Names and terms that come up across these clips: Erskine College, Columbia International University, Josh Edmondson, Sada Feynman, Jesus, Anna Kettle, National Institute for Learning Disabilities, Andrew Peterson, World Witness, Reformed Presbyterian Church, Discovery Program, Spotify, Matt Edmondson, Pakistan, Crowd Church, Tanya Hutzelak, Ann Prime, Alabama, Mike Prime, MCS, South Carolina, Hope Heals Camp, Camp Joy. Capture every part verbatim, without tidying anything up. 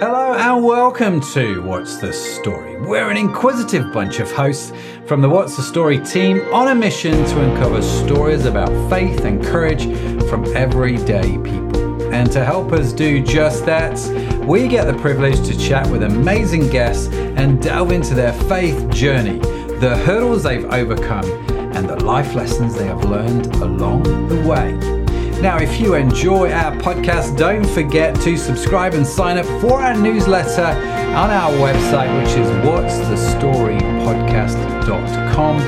Hello and welcome to What's the Story? We're an inquisitive bunch of hosts from the What's the Story team on a mission to uncover stories about faith and courage from everyday people. And to help us do just that, we get the privilege to chat with amazing guests and delve into their faith journey, the hurdles they've overcome, and the life lessons they have learned along the way. Now, if you enjoy our podcast, don't forget to subscribe and sign up for our newsletter on our website, which is whats the story podcast dot com.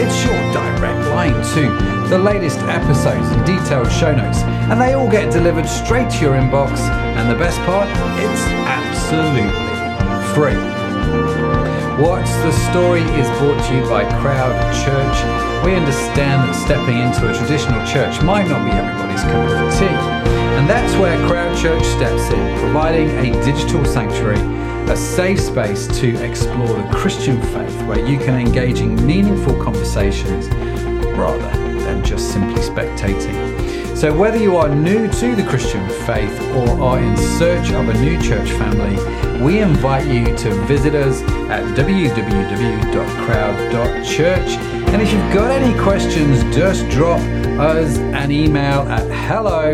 It's your direct line to the latest episodes and detailed show notes, and they all get delivered straight to your inbox. And the best part, it's absolutely free. What's the Story is brought to you by Crowd Church. We understand that stepping into a traditional church might not be everybody's cup of tea, and that's where Crowd Church steps in, providing a digital sanctuary, a safe space to explore the Christian faith where you can engage in meaningful conversations rather than just simply spectating. So whether you are new to the Christian faith or are in search of a new church family, we invite you to visit us at w w w dot crowd dot church. And if you've got any questions, just drop us an email at hello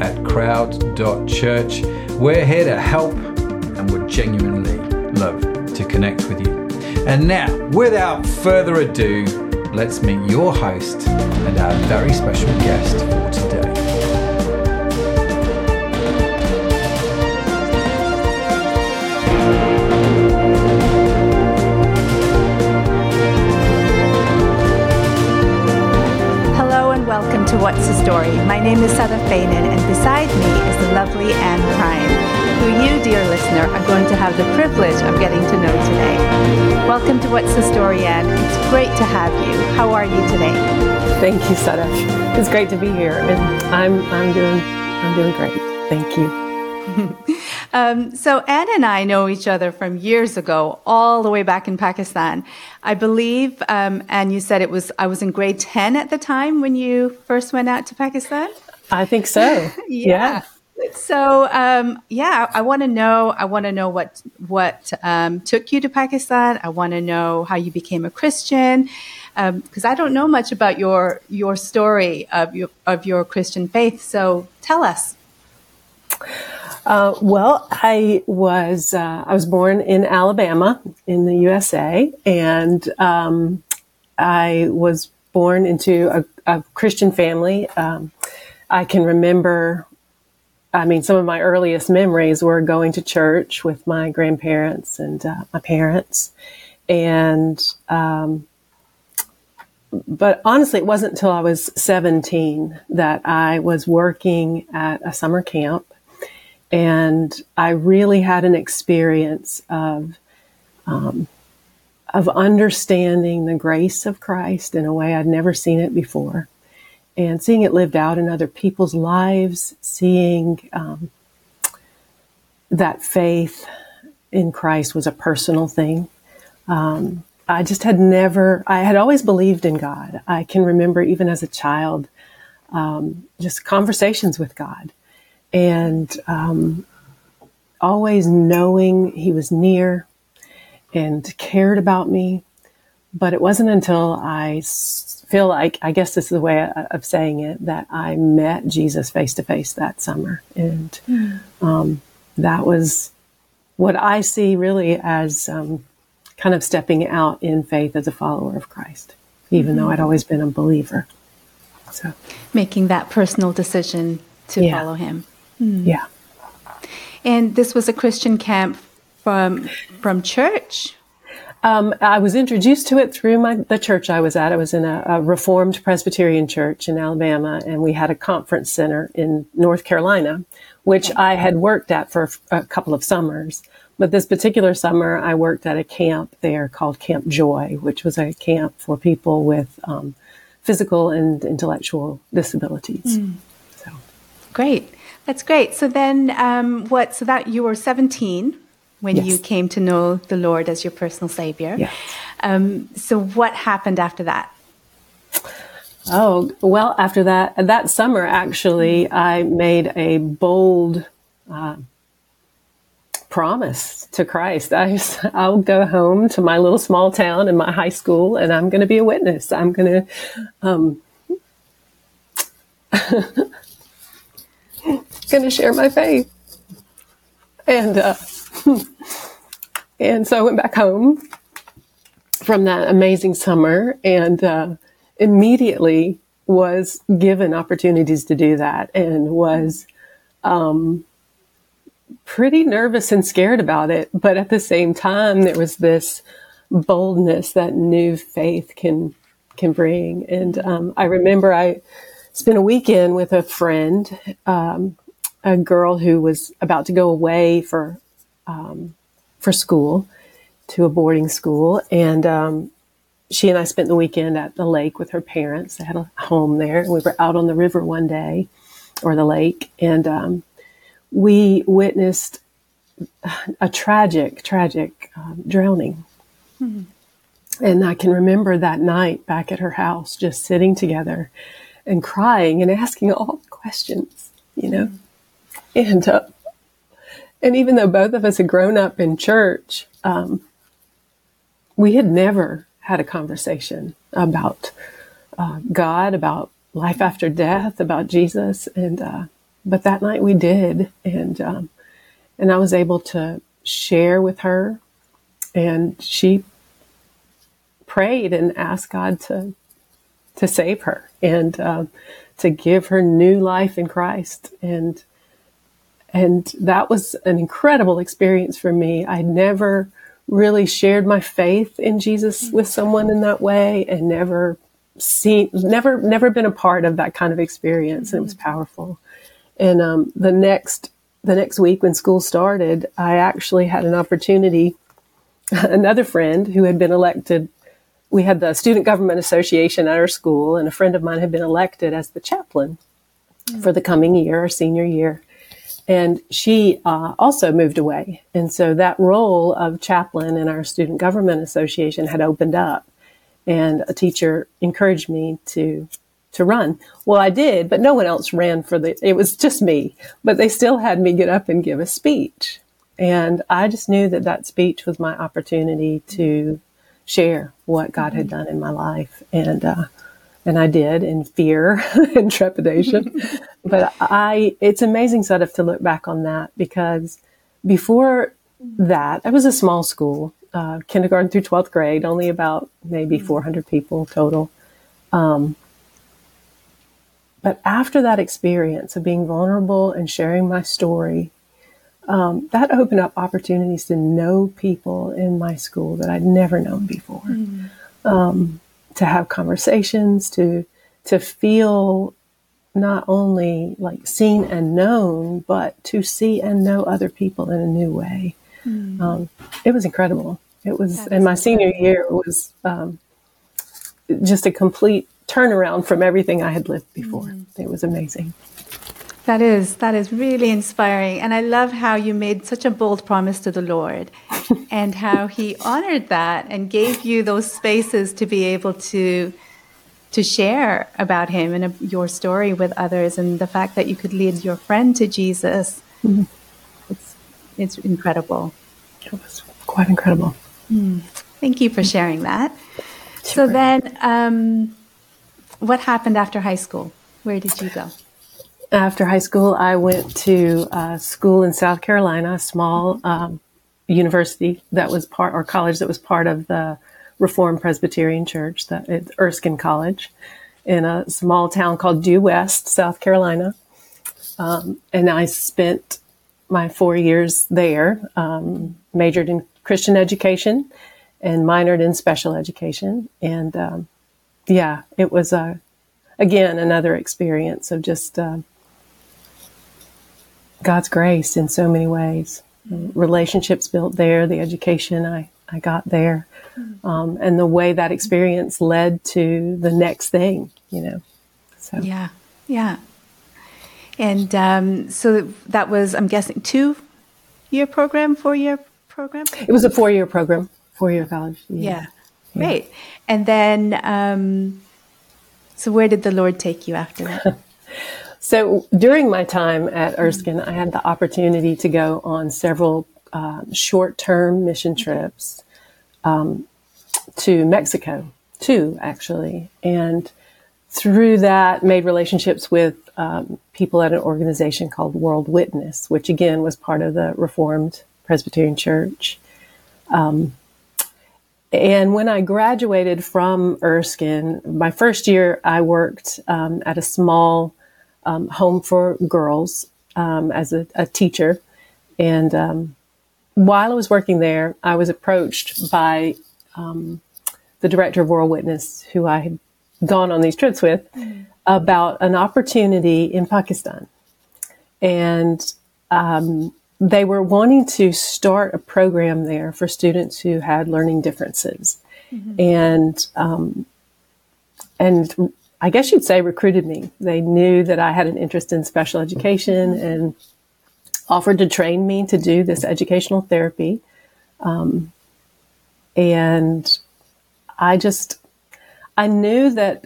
at crowd dot church. We're here to help, and would genuinely love to connect with you. And now, without further ado, let's meet your host and our very special guest for today. Welcome to What's the Story? My name is Sada Feynman, and beside me is the lovely Ann Prime, who you, dear listener, are going to have the privilege of getting to know today. Welcome to What's the Story, Ann. It's great to have you. How are you today? Thank you, Sada. It's great to be here, and I'm I'm doing I'm doing great. Thank you. Um, so Ann and I know each other from years ago, all the way back in Pakistan. I believe, um, and you said it was, I was in grade ten at the time when you first went out to Pakistan? I think so. yeah. yeah. So, um, yeah, I want to know, I want to know what, what, um, took you to Pakistan. I want to know how you became a Christian. Um, cause I don't know much about your, your story of your, of your Christian faith. So tell us. Uh, well, I was uh, I was born in Alabama in the U S A, and um, I was born into a, a Christian family. Um, I can remember, I mean, some of my earliest memories were going to church with my grandparents and uh, my parents, and um, but honestly, it wasn't until I was seventeen that I was working at a summer camp. And I really had an experience of um, of understanding the grace of Christ in a way I'd never seen it before, and seeing it lived out in other people's lives, seeing um, that faith in Christ was a personal thing. Um, I just had never, I had always believed in God. I can remember even as a child, um, just conversations with God. And um, always knowing he was near and cared about me. But it wasn't until I feel like, I guess this is the way of saying it, that I met Jesus face to face that summer. And um, that was what I see really as um, kind of stepping out in faith as a follower of Christ, even mm-hmm. though I'd always been a believer. So making that personal decision to yeah. follow him. Mm. Yeah. And this was a Christian camp from from church? Um, I was introduced to it through my the church I was at. I was in a, a Reformed Presbyterian church in Alabama, and we had a conference center in North Carolina, which I had worked at for a couple of summers. But this particular summer, I worked at a camp there called Camp Joy, which was a camp for people with um, physical and intellectual disabilities. Mm. So. Great. That's great. So then um, what, so that you were seventeen when yes. you came to know the Lord as your personal savior. Yes. Um, so what happened after that? Oh, well, after that, that summer, actually, I made a bold uh, promise to Christ. I, I'll go home to my little small town and my high school, and I'm going to be a witness. I'm going to, um, going to share my faith. And, uh, and so I went back home from that amazing summer and, uh, immediately was given opportunities to do that, and was, um, pretty nervous and scared about it. But at the same time, there was this boldness that new faith can, can bring. And, um, I remember I spent a weekend with a friend, um, a girl who was about to go away for, um, for school, to a boarding school. And, um, she and I spent the weekend at the lake with her parents. They had a home there, and we were out on the river one day, or the lake. And, um, we witnessed a tragic, tragic um, drowning. Mm-hmm. And I can remember that night back at her house, just sitting together and crying and asking all the questions, you know. Mm-hmm. And uh, and even though both of us had grown up in church, um, we had never had a conversation about uh, God, about life after death, about Jesus. And uh But that night we did, and um, and I was able to share with her, and she prayed and asked God to to save her and um, to give her new life in Christ, and and that was an incredible experience for me. I never really shared my faith in Jesus with someone in that way, and never seen, never never been a part of that kind of experience, and it was powerful. And um, the next the next week when school started, I actually had an opportunity. Another friend who had been elected, we had the Student Government Association at our school, and a friend of mine had been elected as the chaplain mm-hmm. for the coming year, our senior year. And she uh, also moved away. And so that role of chaplain in our Student Government Association had opened up, and a teacher encouraged me to to run. Well, I did, but no one else ran for the, it was just me, but they still had me get up and give a speech. And I just knew that that speech was my opportunity to share what God had done in my life. And, uh, and I did, in fear and trepidation, but I, it's amazing sort of to look back on that, because before that, I was a small school, uh, kindergarten through twelfth grade, only about maybe four hundred people total. Um, But after that experience of being vulnerable and sharing my story, um, that opened up opportunities to know people in my school that I'd never known before, mm-hmm. um, to have conversations, to to feel not only like seen and known, but to see and know other people in a new way. Mm-hmm. Um, it was incredible. It was, that and my incredible. Senior year was um, just a complete turnaround from everything I had lived before. Mm-hmm. It was amazing. That is, that is really inspiring. And I love how you made such a bold promise to the Lord and how he honored that and gave you those spaces to be able to, to share about him and uh, your story with others, and the fact that you could lead your friend to Jesus. Mm-hmm. It's, it's incredible. It was quite incredible. Mm. Thank you for sharing that. Sure. So then, um, what happened after high school? Where did you go? After high school, I went to a school in South Carolina, a small um, university that was part, or college that was part of the Reformed Presbyterian Church, the Erskine College, in a small town called Due West, South Carolina. Um, and I spent my four years there, um, majored in Christian education and minored in special education. And, um, yeah, it was, uh, again, another experience of just uh, God's grace in so many ways. Mm-hmm. Relationships built there, the education I, I got there, mm-hmm. um, and the way that experience led to the next thing, you know. So yeah, yeah. And um, so that was, I'm guessing, two-year program, four-year program? It was a four-year program, four-year college. Yeah. yeah. Great. And then, um, so where did the Lord take you after that? So during my time at Erskine, I had the opportunity to go on several uh, short-term mission trips um, to Mexico, two actually, and through that made relationships with um, people at an organization called World Witness, which again was part of the Reformed Presbyterian Church. Um, and when I graduated from Erskine, my first year, I worked um, at a small um, home for girls um, as a, a teacher. And um, while I was working there, I was approached by um, the director of World Witness, who I had gone on these trips with, about an opportunity in Pakistan. And um, they were wanting to start a program there for students who had learning differences. Mm-hmm. And um, and I guess you'd say recruited me. They knew that I had an interest in special education and offered to train me to do this educational therapy. Um, and I just... I knew that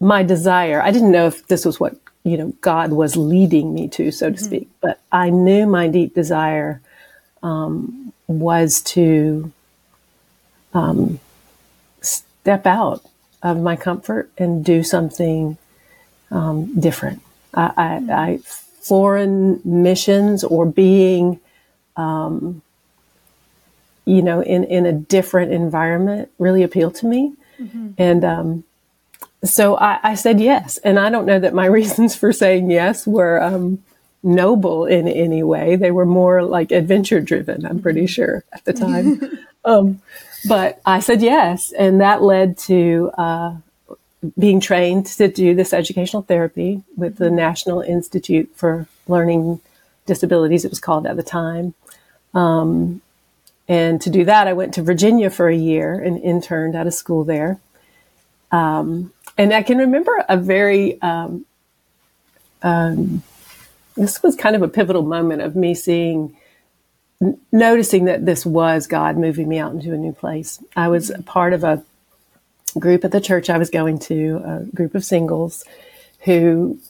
my desire, I didn't know if this was what, you know, God was leading me to, so to mm-hmm. speak, but I knew my deep desire um, was to um, step out of my comfort and do something um, different. I, mm-hmm. I, I, foreign missions or being, um, you know, in, in a different environment really appealed to me. Mm-hmm. And um, so I, I said yes. And I don't know that my reasons for saying yes were um, noble in any way. They were more like adventure driven, I'm pretty sure, at the time. um, but I said yes. And that led to uh, being trained to do this educational therapy with the National Institute for Learning Disabilities, it was called at the time. Um, And to do that, I went to Virginia for a year and interned at a school there. Um, and I can remember a very, um, um, this was kind of a pivotal moment of me seeing, n- noticing that this was God moving me out into a new place. I was a part of a group at the church I was going to, a group of singles who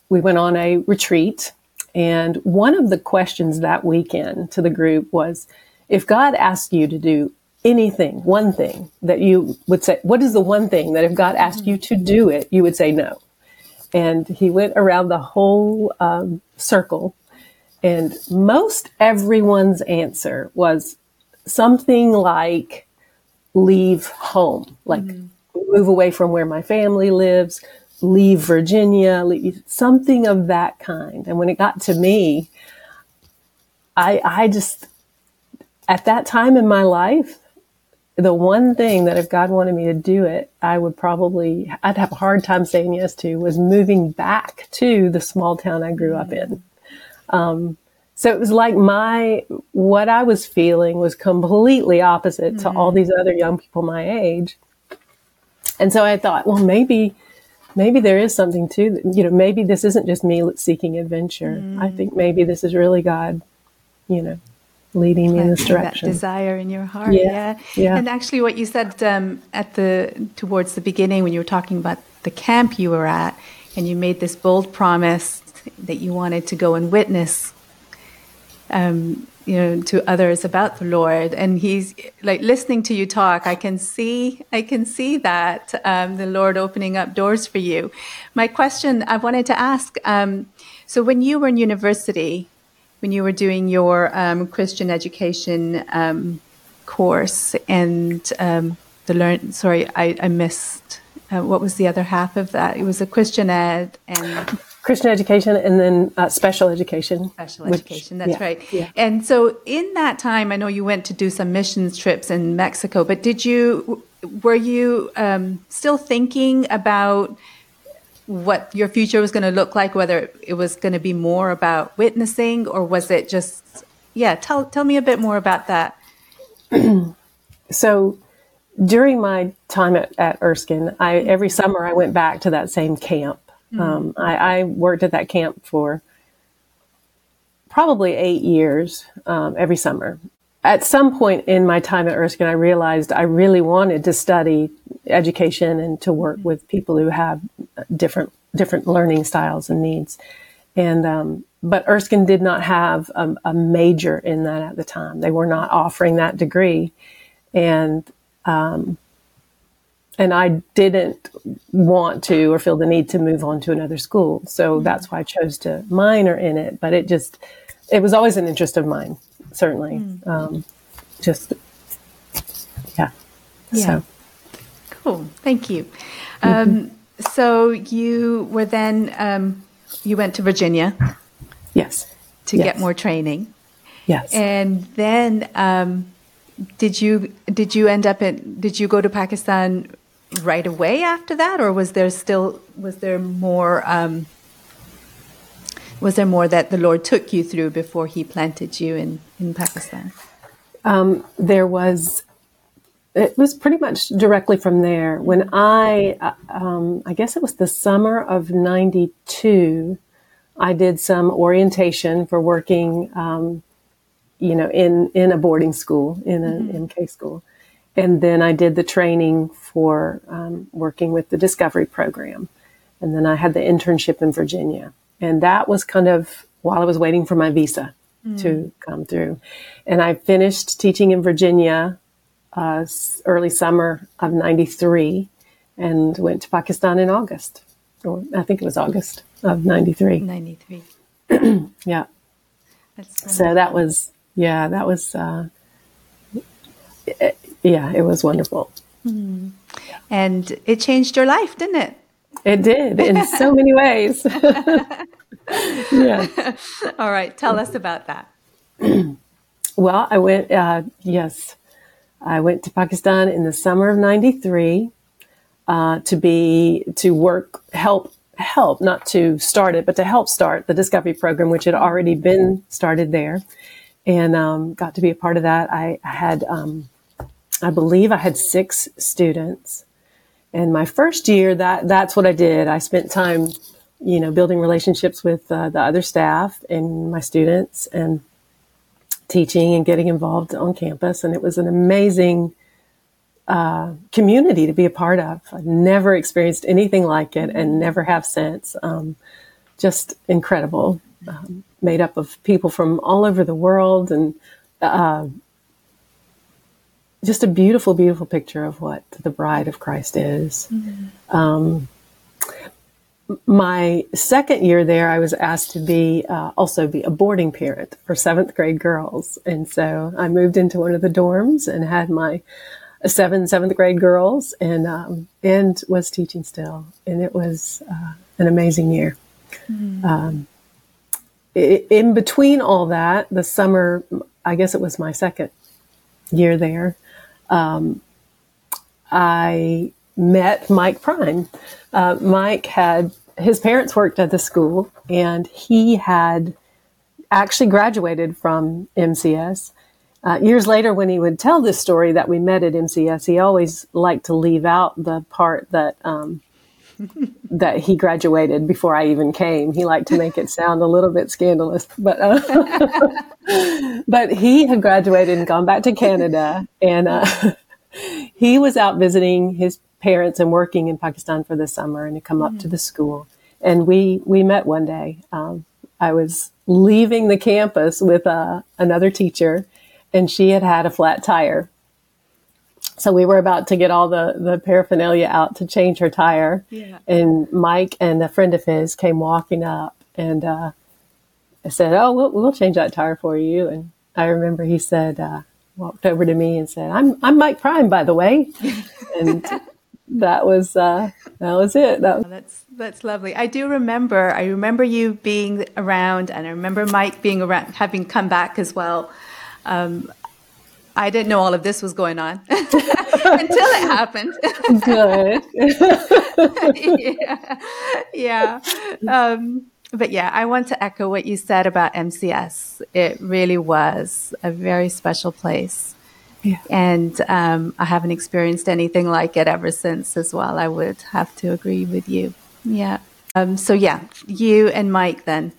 we went on a retreat. And one of the questions that weekend to the group was, if God asked you to do anything, one thing that you would say, what is the one thing that if God asked you to do it, you would say no? And he went around the whole um, circle, and most everyone's answer was something like leave home, like mm-hmm. move away from where my family lives, leave Virginia, leave, something of that kind. And when it got to me, I, I just... At that time in my life, the one thing that if God wanted me to do it, I would probably, I'd have a hard time saying yes to, was moving back to the small town I grew up in. Um, so it was like my, what I was feeling was completely opposite mm-hmm. to all these other young people my age. And so I thought, well, maybe, maybe there is something to that, you know, maybe this isn't just me seeking adventure. Mm-hmm. I think maybe this is really God, you know, leading me in this direction. That desire in your heart, yeah. yeah. yeah. And actually what you said um, at the towards the beginning when you were talking about the camp you were at, and you made this bold promise that you wanted to go and witness um, you know, to others about the Lord. And he's like listening to you talk, I can see, I can see that um, the Lord opening up doors for you. My question I wanted to ask, um, so when you were in university, when you were doing your um, Christian education um, course and um, the learn, sorry, I, I missed. Uh, what was the other half of that? It was a Christian ed and Christian education, and then uh, special education. Special which, education, that's yeah, right. Yeah. And so, in that time, I know you went to do some missions trips in Mexico. But did you, were you um, still thinking about what your future was going to look like, whether it was going to be more about witnessing, or was it just, yeah, tell tell me a bit more about that. So during my time at, at Erskine, I, every summer I went back to that same camp. Mm-hmm. Um, I, I worked at that camp for probably eight years um, every summer. At some point in my time at Erskine, I realized I really wanted to study education and to work with people who have different different learning styles and needs. And um, but Erskine did not have a, a major in that at the time. They were not offering that degree, and um, and I didn't want to or feel the need to move on to another school. So that's why I chose to minor in it. But it just it was always an interest of mine, certainly. Mm. Um, just yeah, yeah. So. Cool. Thank you. Um, mm-hmm. So you were then, um, you went to Virginia. Yes. To yes. get more training. Yes. And then um, did you did you end up in, did you go to Pakistan right away after that? Or was there still, was there more, um, was there more that the Lord took you through before he planted you in, in Pakistan? Um, there was... It was pretty much directly from there. When I, um, I guess it was the summer of ninety-two, I did some orientation for working, um, you know, in, in a boarding school, in an mm-hmm. M K school. And then I did the training for um, working with the Discovery Program. And then I had the internship in Virginia. And that was kind of while I was waiting for my visa mm-hmm. to come through. And I finished teaching in Virginia Uh, early summer of ninety-three and went to Pakistan in August, or I think it was August of ninety-three. ninety-three. Yeah. That's so that was, yeah, that was, uh, it, yeah, it was wonderful. Mm. And it changed your life, didn't it? It did in so many ways. Yeah. All right. Tell us about that. Well, I went, uh, yes. I went to Pakistan in the summer of ninety-three uh, to be, to work, help, help, not to start it, but to help start the Discovery Program, which had already been started there, and um, got to be a part of that. I, I had, um, I believe I had six students. And my first year, that that's what I did. I spent time, you know, building relationships with uh, the other staff and my students, and teaching and getting involved on campus. And it was an amazing uh, community to be a part of. I've never experienced anything like it and never have since. Um, just incredible, um, made up of people from all over the world, and uh, just a beautiful, beautiful picture of what the bride of Christ is. Mm-hmm. Um, my second year there, I was asked to be uh, also be a boarding parent for seventh grade girls. And so I moved into one of the dorms and had my seven seventh grade girls, and um, and was teaching still. And it was uh, an amazing year. Mm-hmm. Um, it, in between all that, the summer, I guess it was my second year there, um, I met Mike Prime. Uh, Mike had, his parents worked at the school, and he had actually graduated from M C S. Uh, years later, when he would tell this story that we met at M C S, he always liked to leave out the part that um, that he graduated before I even came. He liked to make it sound a little bit scandalous, but uh, but he had graduated and gone back to Canada, and uh, he was out visiting his parents and working in Pakistan for the summer, and to come up mm. to the school. And we, we met one day. Um, I was leaving the campus with uh, another teacher, and she had had a flat tire. So we were about to get all the, the paraphernalia out to change her tire. Yeah. And Mike and a friend of his came walking up, and uh, I said, oh, we'll, we'll change that tire for you. And I remember he said, uh, walked over to me and said, I'm, I'm Mike Prime, by the way. And That was uh, that was it. That was- that's that's lovely. I do remember. I remember you being around, and I remember Mike being around, having come back as well. Um, I didn't know all of this was going on until it happened. Good. yeah, yeah. Um, but yeah, I want to echo what you said about M C S. It really was a very special place. Yeah. And um, I haven't experienced anything like it ever since as well. I would have to agree with you. Yeah. Um, so, yeah, you and Mike then.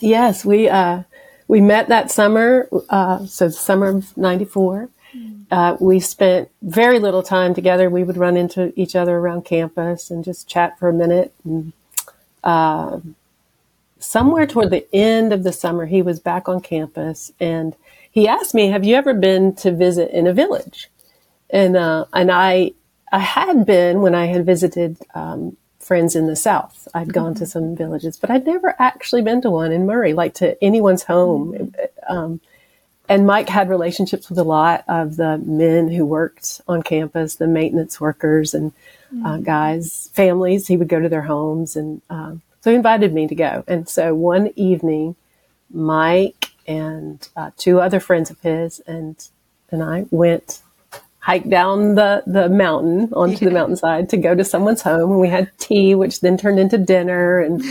Yes, we uh, we met that summer, uh, so the summer of ninety-four. Mm. Uh, we spent very little time together. We would run into each other around campus and just chat for a minute and uh, somewhere toward the end of the summer, he was back on campus and he asked me, have you ever been to visit in a village? And, uh, and I, I had been when I had visited, um, friends in the South. I'd gone mm-hmm. to some villages, but I'd never actually been to one in Murray, like to anyone's home. Um, and Mike had relationships with a lot of the men who worked on campus, the maintenance workers and mm-hmm. uh, guys, families. He would go to their homes. And um, so he invited me to go. And so one evening, Mike and uh, two other friends of his and and I went hike down the, the mountain onto yeah. the mountainside to go to someone's home. And we had tea, which then turned into dinner. And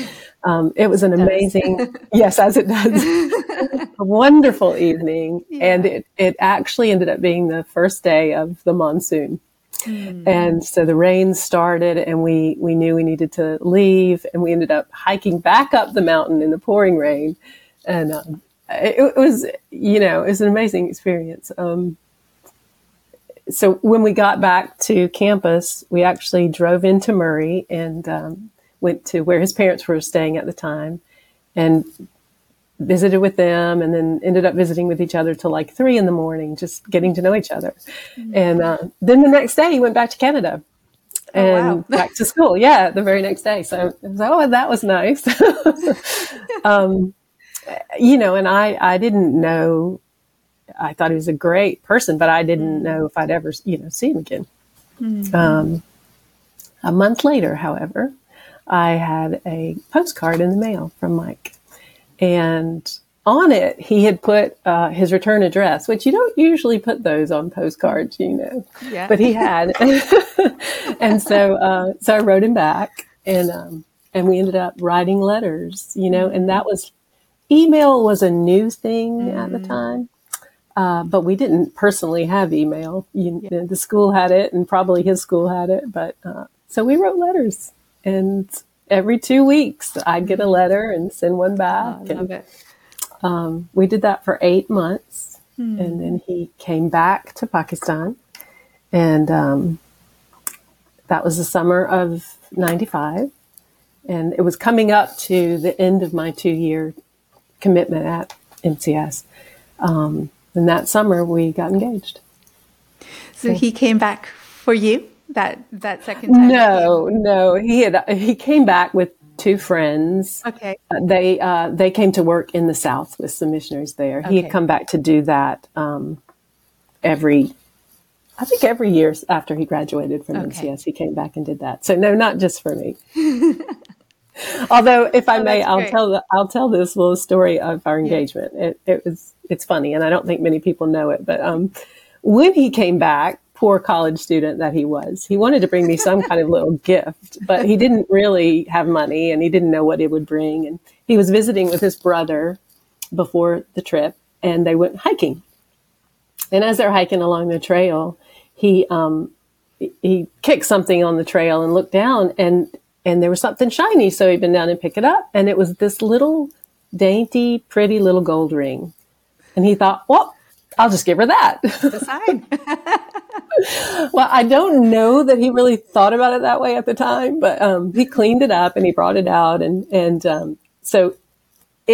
um, it was an it amazing, yes, as it does, a wonderful evening. Yeah. And it, it actually ended up being the first day of the monsoon. Mm. And so the rain started and we, we knew we needed to leave. And we ended up hiking back up the mountain in the pouring rain. And um, it, it was, you know, it was an amazing experience. Um, So when we got back to campus, we actually drove into Murray and um, went to where his parents were staying at the time and visited with them and then ended up visiting with each other till like three in the morning, just getting to know each other. Mm-hmm. And uh, then the next day he went back to Canada and oh, wow. back to school. Yeah, the very next day. So I was like, oh, that was nice. um, you know, and I, I didn't know. I thought he was a great person, but I didn't know if I'd ever, you know, see him again. Mm-hmm. Um, a month later, however, I had a postcard in the mail from Mike, and on it he had put uh, his return address, which you don't usually put those on postcards, you know. Yeah. But he had, and so uh, so I wrote him back, and um, and we ended up writing letters, you know, and that was email was a new thing mm-hmm. at the time. Uh, but we didn't personally have email. You, you know, the school had it and probably his school had it. But uh, so we wrote letters and every two weeks I'd get a letter and send one back. Oh, I love and, it. Um, we did that for eight months. Hmm. And then he came back to Pakistan. And um, that was the summer of ninety-five. And it was coming up to the end of my two year commitment at M C S. Um, And that summer we got engaged. So, so he came back for you that, that second time? No, no. He had, he came back with two friends. Okay. Uh, they, uh, they came to work in the South with some missionaries there. Okay. He had come back to do that, um, every, I think every year after he graduated from okay. M C S, he came back and did that. So no, not just for me. Although, if I oh, may, I'll great. tell the, I'll tell this little story of our engagement. Yeah. It, it was it's funny, and I don't think many people know it. But um, when he came back, poor college student that he was, he wanted to bring me some kind of little gift, but he didn't really have money, and he didn't know what it would bring. And he was visiting with his brother before the trip, and they went hiking. And as they're hiking along the trail, he um, he kicked something on the trail and looked down and. And there was something shiny, so he'd been down and pick it up. And it was this little, dainty, pretty little gold ring. And he thought, well, I'll just give her that. The sign. Well, I don't know that he really thought about it that way at the time, but um, he cleaned it up and he brought it out. And, and um, so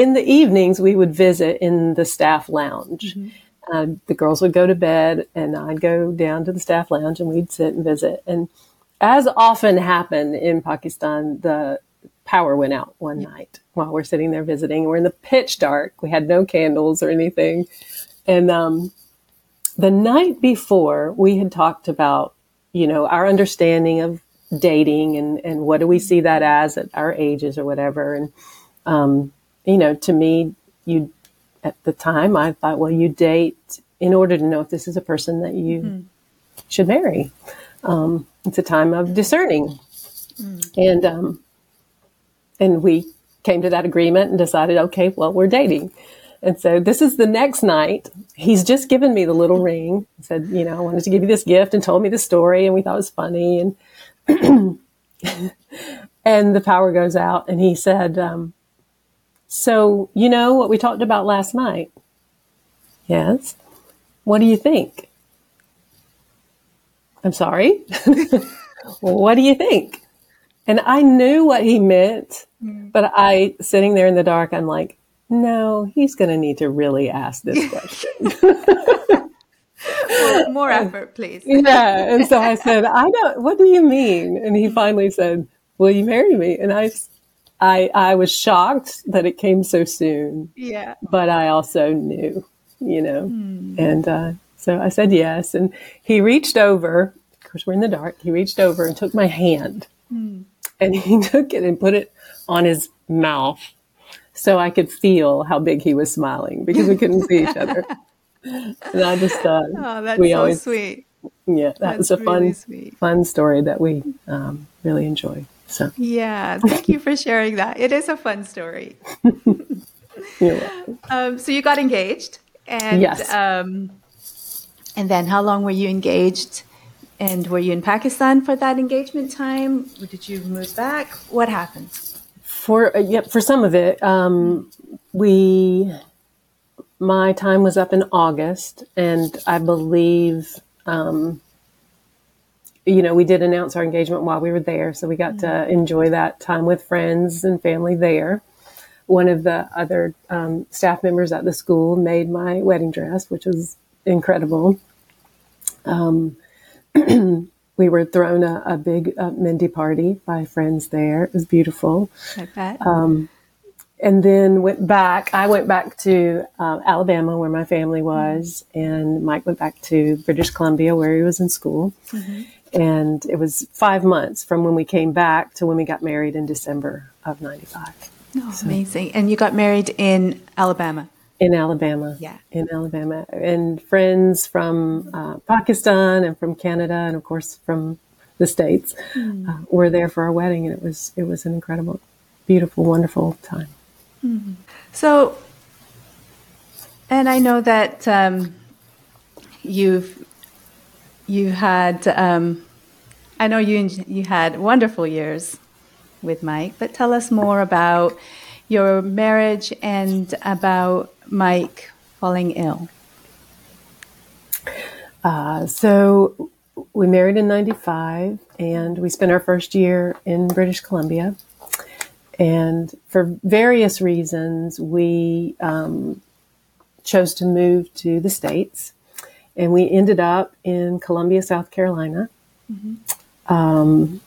in the evenings, we would visit in the staff lounge. Mm-hmm. Uh, the girls would go to bed, and I'd go down to the staff lounge, and we'd sit and visit. And as often happened in Pakistan, the power went out one night while we're sitting there visiting. We're in the pitch dark. We had no candles or anything. And um, the night before, we had talked about, you know, our understanding of dating and, and what do we see that as at our ages or whatever. And, um, you know, to me, you at the time, I thought, well, you date in order to know if this is a person that you mm-hmm. should marry. Um, it's a time of discerning. Mm. And, um, and we came to that agreement and decided, okay, well, we're dating. And so this is the next night. He's just given me the little ring. He said, you know, I wanted to give you this gift and told me the story and we thought it was funny. And, and the power goes out. And he said, um, so, you know what we talked about last night? Yes. What do you think? I'm sorry. What do you think? And I knew what he meant, mm. but I, sitting there in the dark, I'm like, no, he's going to need to really ask this question. more, more effort, please. Yeah. And so I said, I don't, what do you mean? And he finally said, will you marry me? And I, I, I was shocked that it came so soon. Yeah. But I also knew, you know, mm. and uh, so I said yes. And he reached over, of course, we're in the dark. He reached over and took my hand. And he took it and put it on his mouth so I could feel how big he was smiling, because we couldn't see each other. And I just thought, oh, that's we so always, sweet. Yeah, that that's was a really fun, sweet. fun story that we um, really enjoyed. So, yeah, thank you for sharing that. It is a fun story. You're welcome. Um, so you got engaged, and yes. um, and then how long were you engaged? And were you in Pakistan for that engagement time? Or did you move back? What happened? For uh, yep, for some of it, um, we my time was up in August, and I believe, um, you know, we did announce our engagement while we were there, so we got mm-hmm. to enjoy that time with friends and family there. One of the other um, staff members at the school made my wedding dress, which was incredible. Um. We were thrown a, a big uh, Mindy party by friends there. It was beautiful. I bet. Um, and then went back. I went back to uh, Alabama, where my family was, and Mike went back to British Columbia, where he was in school. Mm-hmm. And it was five months from when we came back to when we got married in December of ninety-five. Oh, so. Amazing. And you got married in Alabama? In Alabama, yeah, in Alabama, and friends from uh, Pakistan and from Canada, and of course from the States, mm. uh, were there for our wedding, and it was it was an incredible, beautiful, wonderful time. Mm. So, and I know that um, you've you had, um, I know you you had wonderful years with Mike, but tell us more about your marriage and about Mike falling ill. Uh, so we married in ninety-five, and we spent our first year in British Columbia. And for various reasons, we um, chose to move to the States, and we ended up in Columbia, South Carolina. Mm-hmm. Um,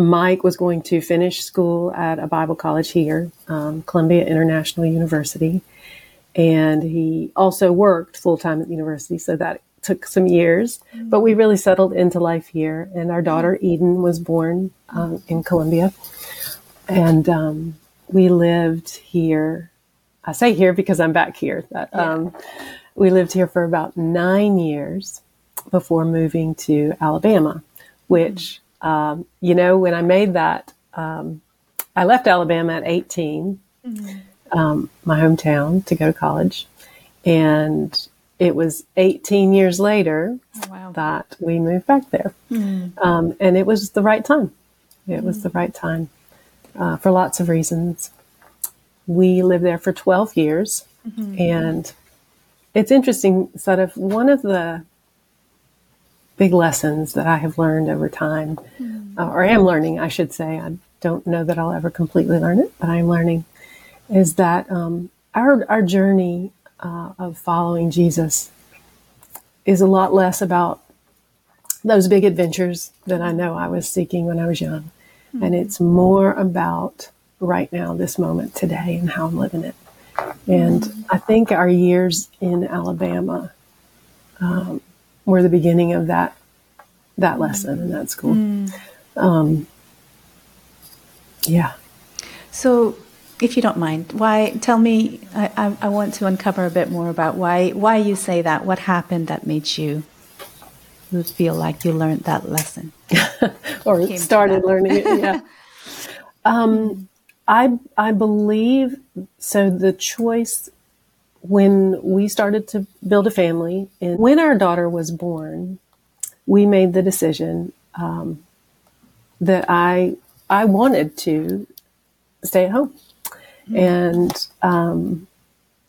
Mike was going to finish school at a Bible college here, um, Columbia International University, and he also worked full-time at the university, so that took some years, mm-hmm. but we really settled into life here, and our daughter Eden was born um, in Columbia, and um, we lived here. I say here because I'm back here. That, um, yeah. We lived here for about nine years before moving to Alabama, which... Mm-hmm. Um, you know, when I made that, um, I left Alabama at eighteen, mm-hmm. um, my hometown, to go to college. And it was eighteen years later oh, wow. that we moved back there. Mm-hmm. Um, and it was the right time. It mm-hmm. was the right time uh, for lots of reasons. We lived there for twelve years. Mm-hmm. And it's interesting, sort of one of the big lessons that I have learned over time, mm. uh, or am learning, I should say. I don't know that I'll ever completely learn it, but I'm learning, is that um, our our journey uh, of following Jesus is a lot less about those big adventures that I know I was seeking when I was young. Mm. And it's more about right now, this moment today, and how I'm living it. And mm. I think our years in Alabama um, were the beginning of that that lesson in that school. Mm. Um, yeah. So, if you don't mind, why? Tell me. I, I, I want to uncover a bit more about why why you say that. What happened that made you feel like you learned that lesson, or started learning it? Yeah. um, I I believe so. The choice. When we started to build a family, and when our daughter was born, we made the decision um, that I I wanted to stay at home, mm-hmm. and um,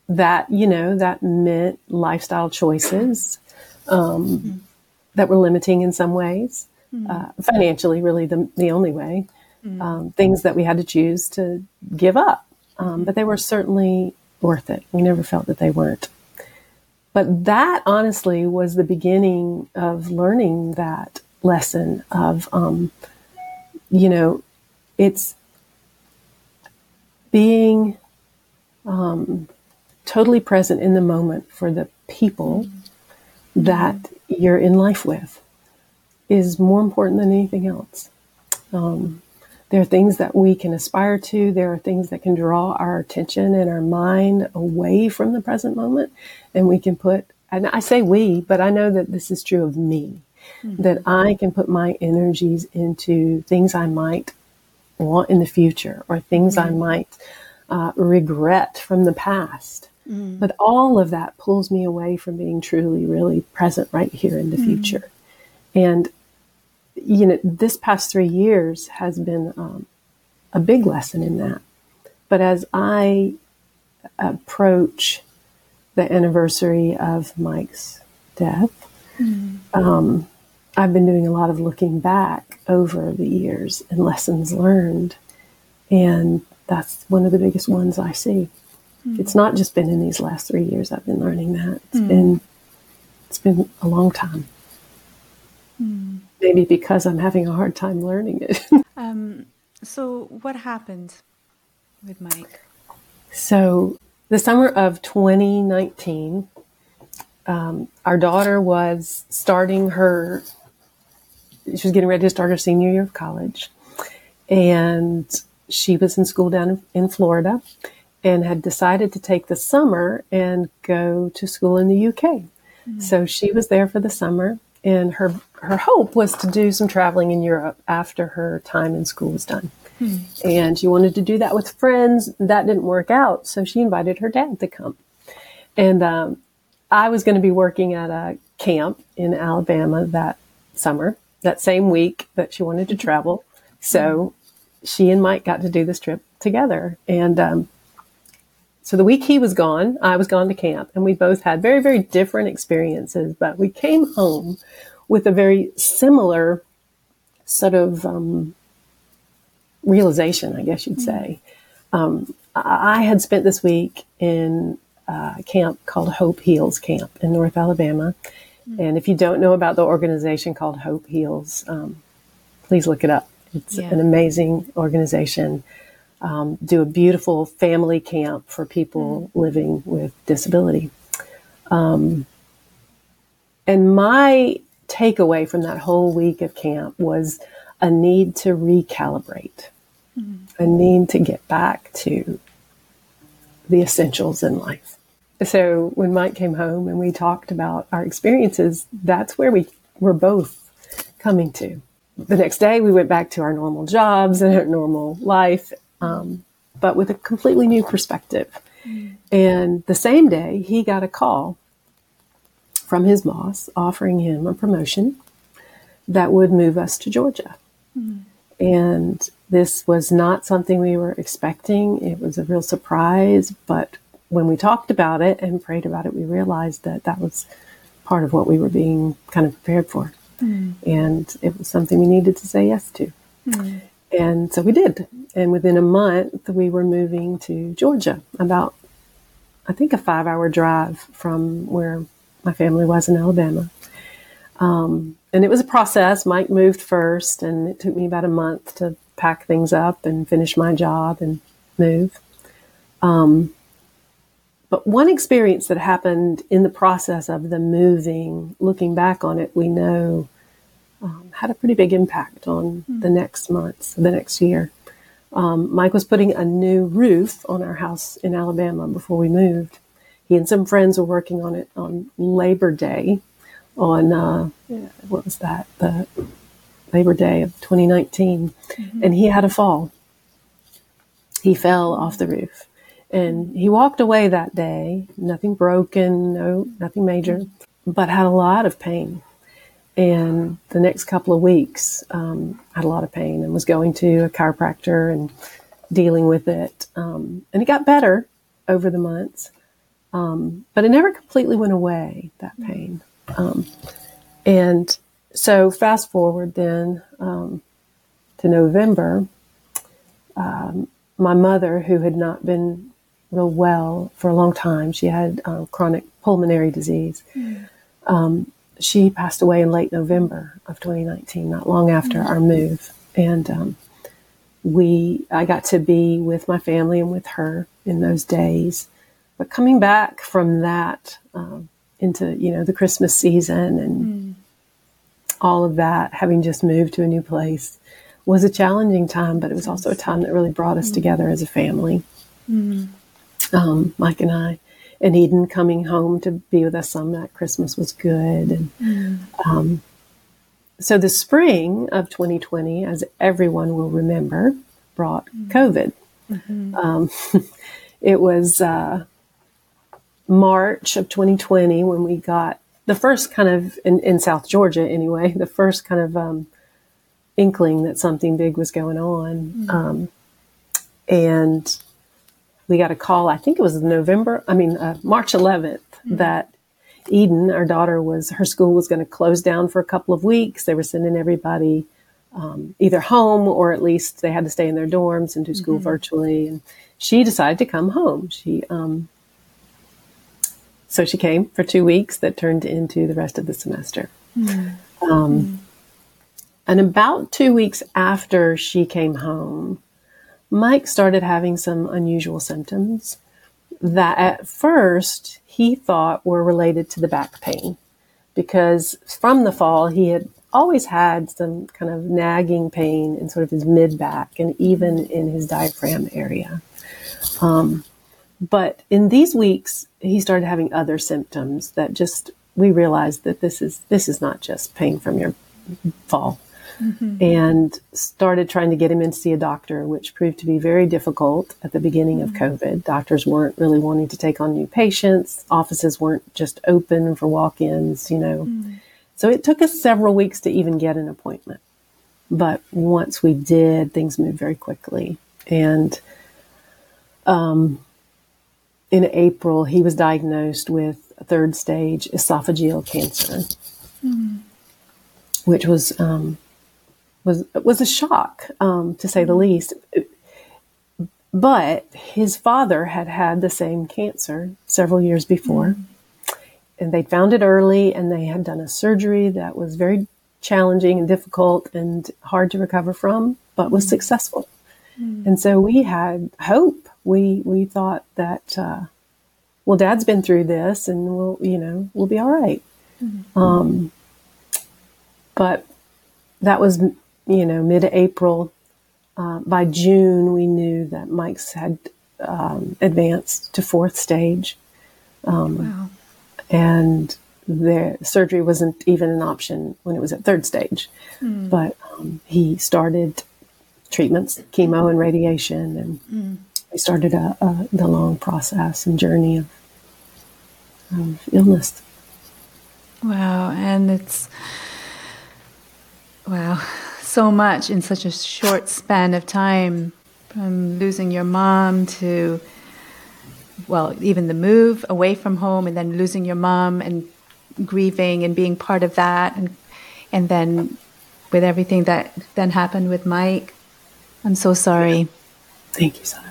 that you know that meant lifestyle choices um, mm-hmm. that were limiting in some ways, mm-hmm. uh, financially really the, the only way, mm-hmm. um, things that we had to choose to give up. Um, but they were certainly worth it. We never felt that they weren't. But that honestly was the beginning of learning that lesson of, um, you know, it's being um, totally present in the moment for the people mm-hmm. that you're in life with is more important than anything else. Um, there are things that we can aspire to. There are things that can draw our attention and our mind away from the present moment. And we can put, and I say we, but I know that this is true of me, mm-hmm. that I can put my energies into things I might want in the future or things mm-hmm. I might uh, regret from the past. Mm-hmm. But all of that pulls me away from being truly, really present right here in the mm-hmm. future. And, you know, this past three years has been um, a big lesson in that. But as I approach the anniversary of Mike's death, mm-hmm. um, I've been doing a lot of looking back over the years and lessons learned. And that's one of the biggest ones I see. Mm-hmm. It's not just been in these last three years I've been learning that. It's mm-hmm. been, it's been a long time. Mm. Maybe because I'm having a hard time learning it. um, so what happened with Mike? So the summer of twenty nineteen, um, our daughter was starting her, she was getting ready to start her senior year of college. And she was in school down in Florida and had decided to take the summer and go to school in the U K. Mm. So she was there for the summer. And her her hope was to do some traveling in Europe after her time in school was done. Mm-hmm. And she wanted to do that with friends. That didn't work out. So she invited her dad to come. And um, I was going to be working at a camp in Alabama that summer, that same week that she wanted to travel. So she and Mike got to do this trip together. And um, so the week he was gone, I was gone to camp, and we both had very, very different experiences, but we came home with a very similar sort of um, realization, I guess you'd say. Um, I had spent this week in a camp called Hope Heals Camp in North Alabama. And if you don't know about the organization called Hope Heals, um, please look it up. It's yeah. an amazing organization. Um, do a beautiful family camp for people mm-hmm. living with disability. Um, and my takeaway from that whole week of camp was a need to recalibrate, mm-hmm. a need to get back to the essentials in life. So when Mike came home and we talked about our experiences, that's where we were both coming to. The next day, we went back to our normal jobs and our normal life, Um, but with a completely new perspective. And the same day, he got a call from his boss offering him a promotion that would move us to Georgia. Mm-hmm. And this was not something we were expecting. It was a real surprise. But when we talked about it and prayed about it, we realized that that was part of what we were being kind of prepared for. Mm-hmm. And it was something we needed to say yes to. Mm-hmm. And so we did. And within a month, we were moving to Georgia, about, I think, a five-hour drive from where my family was in Alabama. Um, and it was a process. Mike moved first, and it took me about a month to pack things up and finish my job and move. Um, but one experience that happened in the process of the moving, looking back on it, we know Um, had a pretty big impact on mm. the next months, the next year. Um, Mike was putting a new roof on our house in Alabama before we moved. He and some friends were working on it on Labor Day, on, uh, yeah. what was that? The Labor Day of twenty nineteen. Mm-hmm. And he had a fall. He fell off the roof. And he walked away that day, nothing broken, no, nothing major, but had a lot of pain. And the next couple of weeks, um, I had a lot of pain and was going to a chiropractor and dealing with it. Um, and it got better over the months, um, but it never completely went away, that pain. Um, and So fast forward then um, to November, um, my mother, who had not been real well for a long time, she had um, chronic pulmonary disease. Mm. Um, she passed away in late November of twenty nineteen, not long after our move. And um, we, I got to be with my family and with her in those days. But coming back from that um, into, you know, the Christmas season and mm. all of that, having just moved to a new place, was a challenging time, but it was also a time that really brought us mm. together as a family. Mm. Um, Mike and I, and Eden coming home to be with us on that Christmas was good. And mm. um, so the spring of twenty twenty, as everyone will remember, brought mm. COVID. Mm-hmm. Um, it was... Uh, March of twenty twenty, when we got the first kind of, in, in South Georgia anyway, the first kind of um, inkling that something big was going on. Mm-hmm. Um, and we got a call, I think it was November, I mean, uh, March eleventh, mm-hmm. that Eden, our daughter, was, her school was going to close down for a couple of weeks. They were sending everybody um, either home, or at least they had to stay in their dorms and do school mm-hmm. virtually. And she decided to come home. She, um, So she came for two weeks that turned into the rest of the semester. Mm-hmm. Um, and about two weeks after she came home, Mike started having some unusual symptoms that at first he thought were related to the back pain, because from the fall, he had always had some kind of nagging pain in sort of his mid back and even in his diaphragm area. Um, But in these weeks, he started having other symptoms that just, we realized that this is this is not just pain from your fall. Mm-hmm. And started trying to get him in to see a doctor, which proved to be very difficult at the beginning mm-hmm. of COVID. Doctors weren't really wanting to take on new patients. Offices weren't just open for walk-ins, you know. Mm-hmm. So it took us several weeks to even get an appointment. But once we did, things moved very quickly. And... um. In April, he was diagnosed with third stage esophageal cancer, mm. which was um, was was a shock, um, to say the least. But his father had had the same cancer several years before, mm. and they found it early, and they had done a surgery that was very challenging and difficult and hard to recover from, but was mm. successful. Mm. And so we had hope. We we thought that, uh, well, Dad's been through this, and we'll, you know, we'll be all right. Mm-hmm. Um, but that was, you know, mid-April. Uh, by June, we knew that Mike's had um, advanced to fourth stage. Um, wow. And the surgery wasn't even an option when it was at third stage. Mm. But um, he started treatments, chemo and radiation, and... Mm. We started a, a, the long process and journey of, of illness. Wow. And it's, wow, so much in such a short span of time, from losing your mom to, well, even the move away from home, and then losing your mom and grieving and being part of that. And, and then with everything that then happened with Mike, I'm so sorry. Thank you, Sada.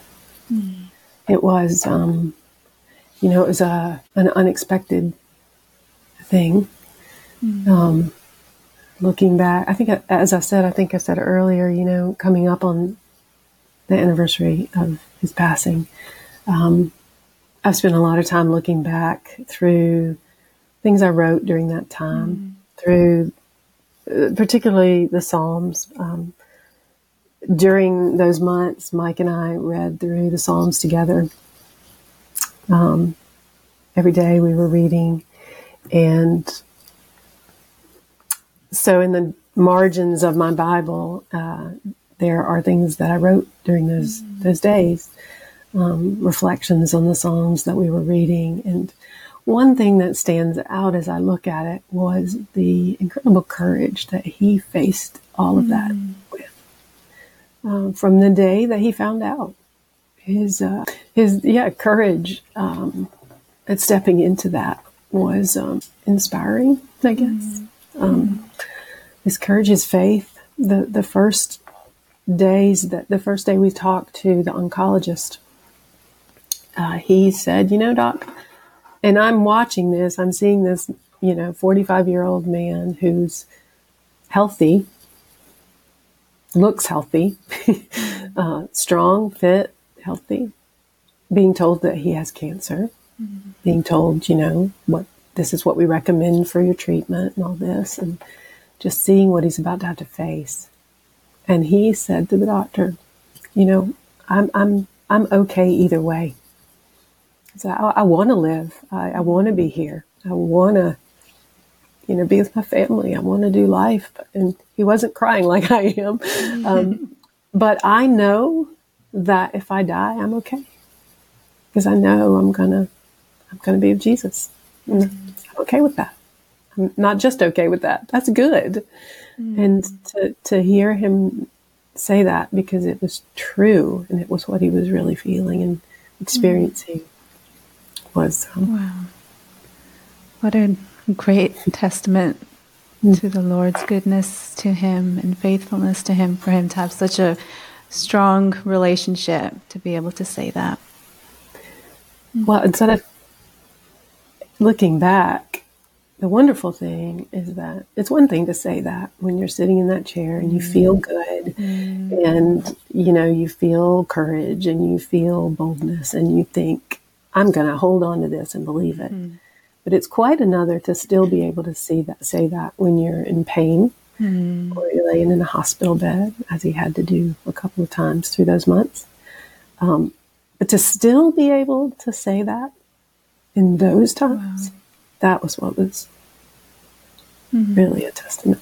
It was, um, you know, it was a, an unexpected thing. Mm-hmm. Um, looking back, I think, I, as I said, I think I said earlier, you know, coming up on the anniversary of his passing, um, I've spent a lot of time looking back through things I wrote during that time, mm-hmm. through uh, particularly the Psalms. Um, During those months, Mike and I read through the Psalms together. Um, every day we were reading. And so in the margins of my Bible, uh, there are things that I wrote during those, mm-hmm. those days, um, reflections on the Psalms that we were reading. And one thing that stands out as I look at it was the incredible courage that he faced all of that mm-hmm. with. Um, from the day that he found out, his uh, his yeah courage um, at stepping into that was um, inspiring, I guess. Mm-hmm. Um, his courage, his faith. The the first days that the first day we talked to the oncologist, uh, he said, "You know, Doc," and I'm watching this, I'm seeing this, you know, forty-five-year-old man who's healthy, looks healthy, uh, strong, fit, healthy, being told that he has cancer, mm-hmm. being told, you know, what this is what we recommend for your treatment and all this, and just seeing what he's about to have to face. And he said to the doctor, "You know, I'm I'm I'm okay either way. So I, I want to live. I, I want to be here. I want to, you know, be with my family. I want to do life." And he wasn't crying like I am. Um, but I know that if I die, I'm okay. Because I know I'm going to, I'm going to be with Jesus. And I'm okay with that. I'm not just okay with that. That's good. Mm. And to, to hear him say that, because it was true and it was what he was really feeling and experiencing, mm. was. Um, wow. What a great testament mm. to the Lord's goodness to him and faithfulness to him, for him to have such a strong relationship to be able to say that. Well, instead of looking back, the wonderful thing is that it's one thing to say that when you're sitting in that chair and you feel good mm. and, you know, you feel courage and you feel boldness and you think, I'm going to hold on to this and believe it. Mm. But it's quite another to still be able to see that, say that when you're in pain mm. or you're laying in a hospital bed, as he had to do a couple of times through those months. Um, but to still be able to say that in those times, wow. that was what was mm-hmm. really a testament.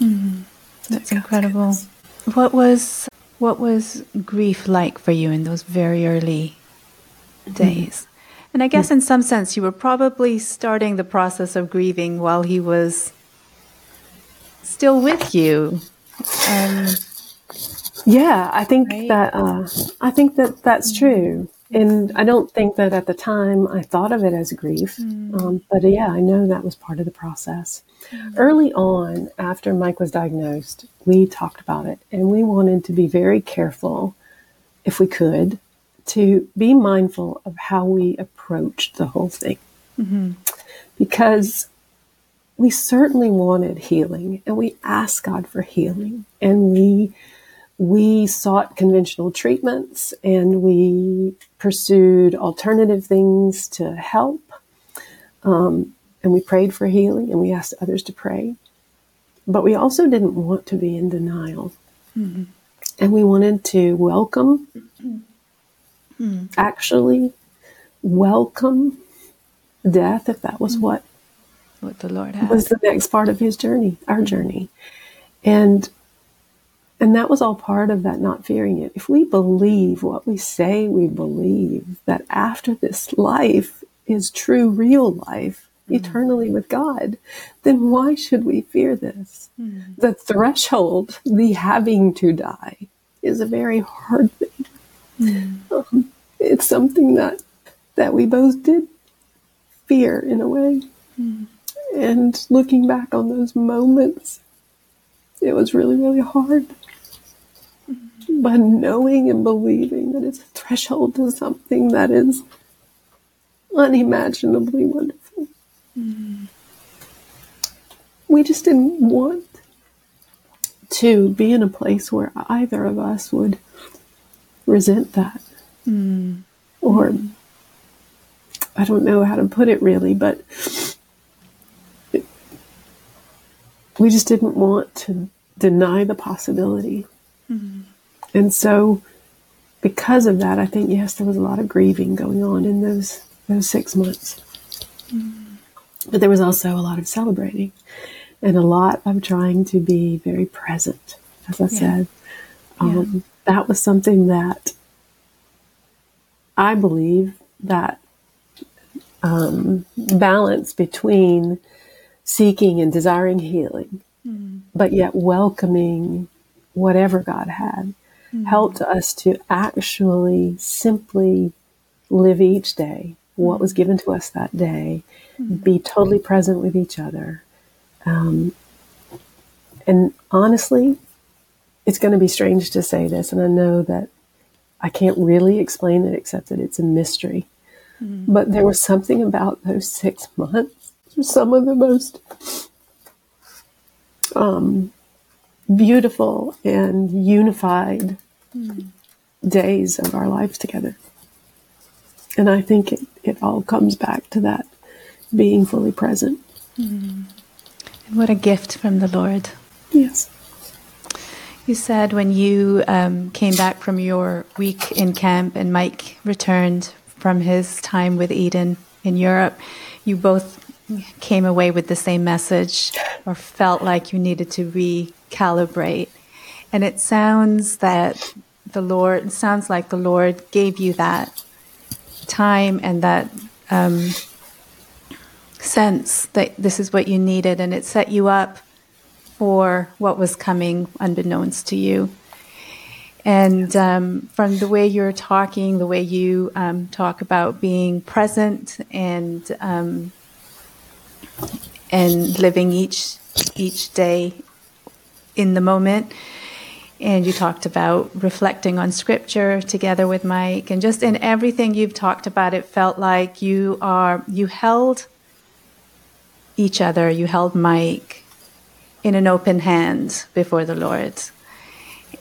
Mm-hmm. That's incredible. Goodness. What was what was grief like for you in those very early days? Mm-hmm. And I guess in some sense, you were probably starting the process of grieving while he was still with you. Um, yeah, I think right? that uh, I think that that's true. And I don't think that at the time I thought of it as grief. Mm. Um, but yeah, I know that was part of the process. Mm. Early on, after Mike was diagnosed, we talked about it. And we wanted to be very careful, if we could, to be mindful of how we approached the whole thing. Mm-hmm. Because we certainly wanted healing, and we asked God for healing, and we we sought conventional treatments, and we pursued alternative things to help, um, and we prayed for healing, and we asked others to pray. But we also didn't want to be in denial, mm-hmm. and we wanted to welcome mm-hmm. Mm. actually welcome death, if that was mm. what, what the Lord had. Was the next part of his journey, our journey. And and that was all part of that not fearing it. If we believe what we say we believe, that after this life is true, real life, mm. eternally with God, then why should we fear this? Mm. The threshold, the having to die, is a very hard thing. Mm. Um, it's something that that we both did fear in a way. Mm. And looking back on those moments, it was really, really hard. Mm. But knowing and believing that it's a threshold to something that is unimaginably wonderful. Mm. We just didn't want to be in a place where either of us would resent that, mm. or I don't know how to put it really, but it, we just didn't want to deny the possibility. Mm. And so because of that, I think, yes, there was a lot of grieving going on in those, those six months, mm. but there was also a lot of celebrating and a lot of trying to be very present, as I yeah. said. Um, yeah. That was something that I believe that um, balance between seeking and desiring healing, mm. but yet welcoming whatever God had, mm. helped us to actually simply live each day, what was given to us that day, mm. be totally present with each other, um, And honestly, it's going to be strange to say this, and I know that I can't really explain it except that it's a mystery. Mm-hmm. But there was something about those six months, some of the most um, beautiful and unified mm-hmm. days of our lives together. And I think it, it all comes back to that, being fully present. Mm-hmm. And what a gift from the Lord. Yes. You said when you um, came back from your week in camp and Mike returned from his time with Eden in Europe, you both came away with the same message or felt like you needed to recalibrate. And it sounds that the Lord, it sounds like the Lord gave you that time and that um, sense that this is what you needed, and it set you up for what was coming unbeknownst to you. And um, from the way you're talking, the way you um, talk about being present and um, and living each each day in the moment, and you talked about reflecting on Scripture together with Mike, and just in everything you've talked about, it felt like you are you held each other, you held Mike in an open hand before the Lord.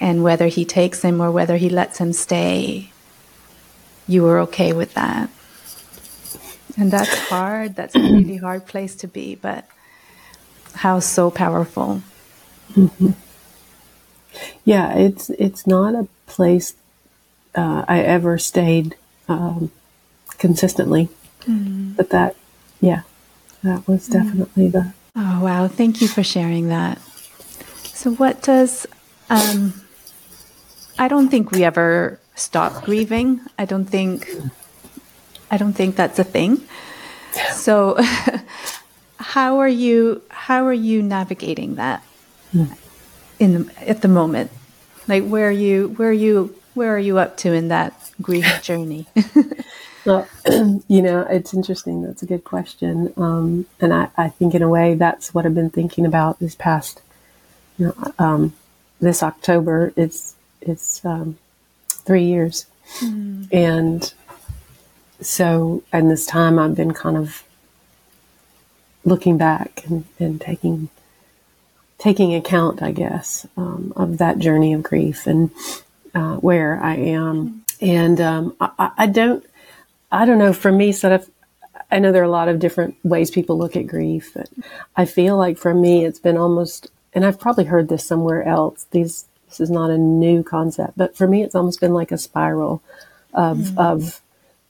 And whether he takes him or whether he lets him stay, you were okay with that. And that's hard. That's a really hard place to be, but how so powerful. Mm-hmm. Yeah, it's it's not a place uh, I ever stayed um, consistently. Mm-hmm. But that, yeah, that was definitely mm-hmm. the... Oh, wow. Thank you for sharing that. So what does, um, I don't think we ever stop grieving. I don't think, I don't think that's a thing. So how are you, how are you navigating that in the, at the moment? Like, where are you, where are you, where are you up to in that grief journey? Well, you know, it's interesting. That's a good question. Um, and I, I think in a way that's what I've been thinking about this past, you know, um, this October. It's, it's um, three years. Mm. And so, and this time I've been kind of looking back and, and taking, taking account, I guess, um, of that journey of grief and uh, where I am. Mm. And um, I, I don't, I don't know, for me, sort of, I know there are a lot of different ways people look at grief, but I feel like for me, it's been almost, and I've probably heard this somewhere else, these, this is not a new concept, but for me, it's almost been like a spiral of, mm-hmm. of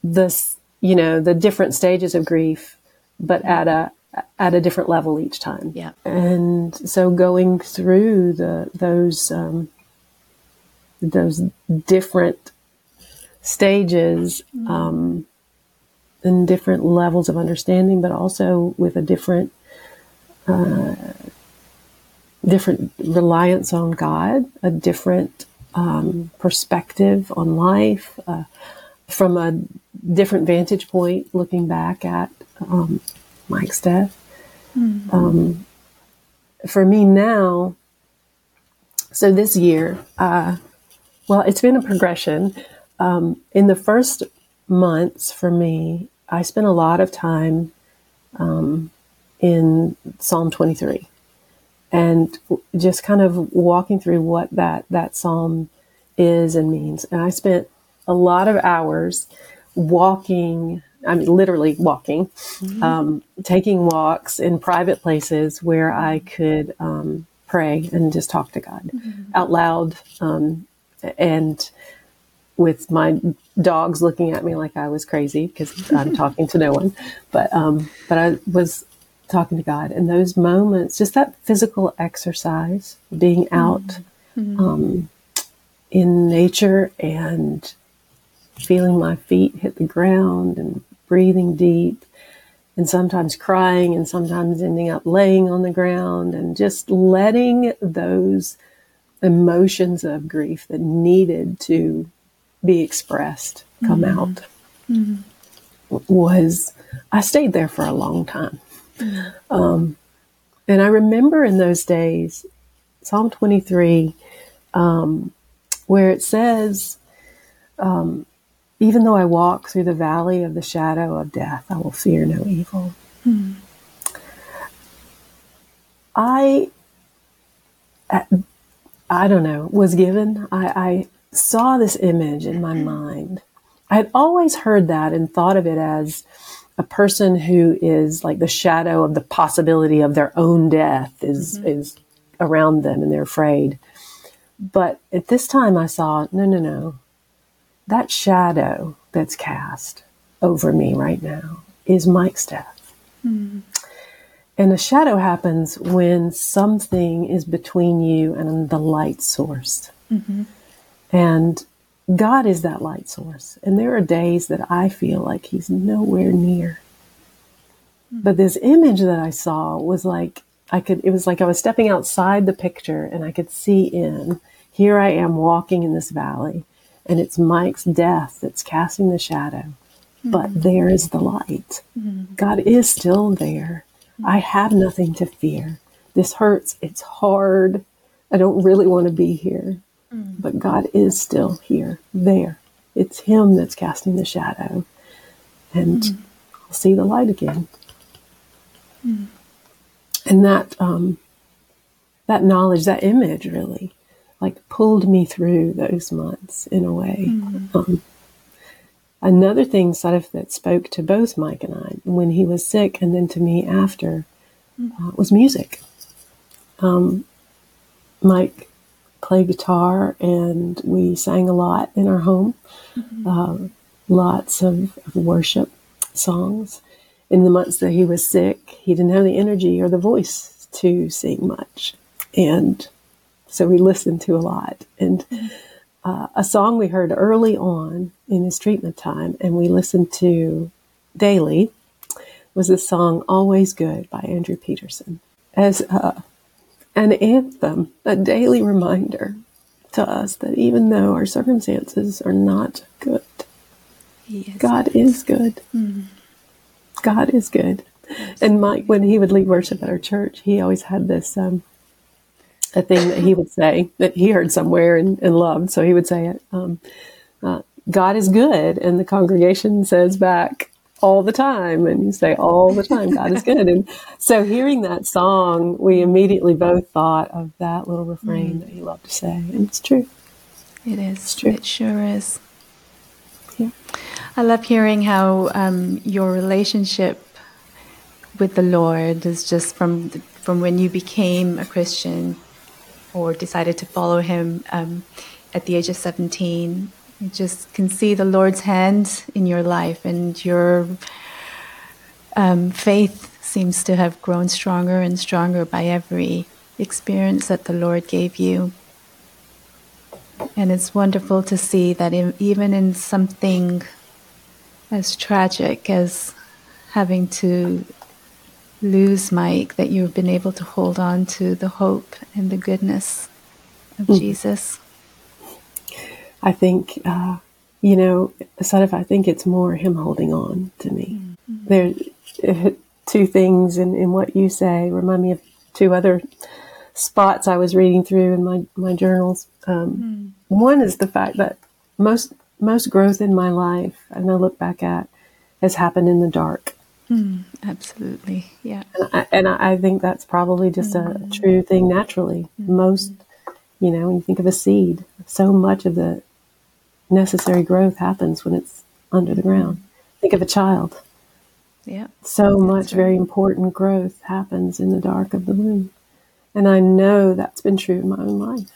this, you know, the different stages of grief, but at a, at a different level each time. Yeah. And so going through the, those, um, those different stages, um, in different levels of understanding, but also with a different, uh, different reliance on God, a different um, perspective on life, uh, from a different vantage point, looking back at um, Mike's death. Mm-hmm. Um, for me now, so this year, uh, well, it's been a progression. Um, in the first months for me, I spent a lot of time um, in Psalm twenty-three and just kind of walking through what that, that psalm is and means. And I spent a lot of hours walking, I mean, literally walking, mm-hmm. um, taking walks in private places where I could um, pray and just talk to God mm-hmm. out loud um, and with my dogs looking at me like I was crazy because I'm talking to no one, but um, but I was talking to God. And those moments, just that physical exercise, being out mm-hmm. um, in nature and feeling my feet hit the ground and breathing deep and sometimes crying and sometimes ending up laying on the ground and just letting those emotions of grief that needed to be expressed, come mm-hmm. out, mm-hmm. was, I stayed there for a long time. Um, and I remember in those days, Psalm twenty-three, um, where it says, um, even though I walk through the valley of the shadow of death, I will fear no evil. Hmm. I, I don't know, was given, I, I saw this image in my mind. I had always heard that and thought of it as a person who is like the shadow of the possibility of their own death is, mm-hmm. is around them and they're afraid. But at this time I saw, no, no, no, that shadow that's cast over me right now is Mike's death. Mm-hmm. And a shadow happens when something is between you and the light source. Mm-hmm. And God is that light source. And there are days that I feel like he's nowhere near. Mm-hmm. But this image that I saw was like, I could, it was like I was stepping outside the picture and I could see in, here I am walking in this valley and it's Mike's death that's casting the shadow. Mm-hmm. But there is the light. Mm-hmm. God is still there. I have nothing to fear. This hurts. It's hard. I don't really want to be here. Mm. But God is still here, there. It's him that's casting the shadow. And mm. I'll see the light again. Mm. And that um, that knowledge, that image really, like pulled me through those months in a way. Mm. Um, Another thing sort of that spoke to both Mike and I when he was sick and then to me after uh, was music. Um, Mike played guitar and we sang a lot in our home, mm-hmm. uh, lots of, of worship songs. In the months that he was sick, he didn't have the energy or the voice to sing much. And so we listened to a lot. And Uh, a song we heard early on in his treatment time and we listened to daily was the song Always Good by Andrew Peterson as uh, an anthem, a daily reminder to us that even though our circumstances are not good, yes. God is good. Mm. God is good. And Mike, when he would lead worship at our church, he always had this um a thing that he would say that he heard somewhere and, and loved. So he would say it, um, uh, God is good. And the congregation says back all the time. And you say all the time, God is good. And so hearing that song, we immediately both thought of that little refrain mm. that he loved to say. And it's true. It is. It's true. It sure is. Yeah. I love hearing how um, your relationship with the Lord is just from the, from when you became a Christian or decided to follow him um, at the age of seventeen. You just can see the Lord's hand in your life and your um, faith seems to have grown stronger and stronger by every experience that the Lord gave you. And it's wonderful to see that in, even in something as tragic as having to lose Mike, that you've been able to hold on to the hope and the goodness of mm. Jesus. I think, uh, you know, sort of, I think it's more him holding on to me. Mm-hmm. There are two things in, in what you say remind me of two other spots I was reading through in my, my journals. Um, mm. One is the fact that most, most growth in my life, and I look back at, has happened in the dark. Mm, absolutely, yeah. And I, and I think that's probably just mm-hmm. a true thing naturally. Mm-hmm. Most, you know, when you think of a seed, so much of the necessary growth happens when it's under the ground. Mm-hmm. Think of a child. Yeah. So that's much right. very important growth happens in the dark of the womb. And I know that's been true in my own life.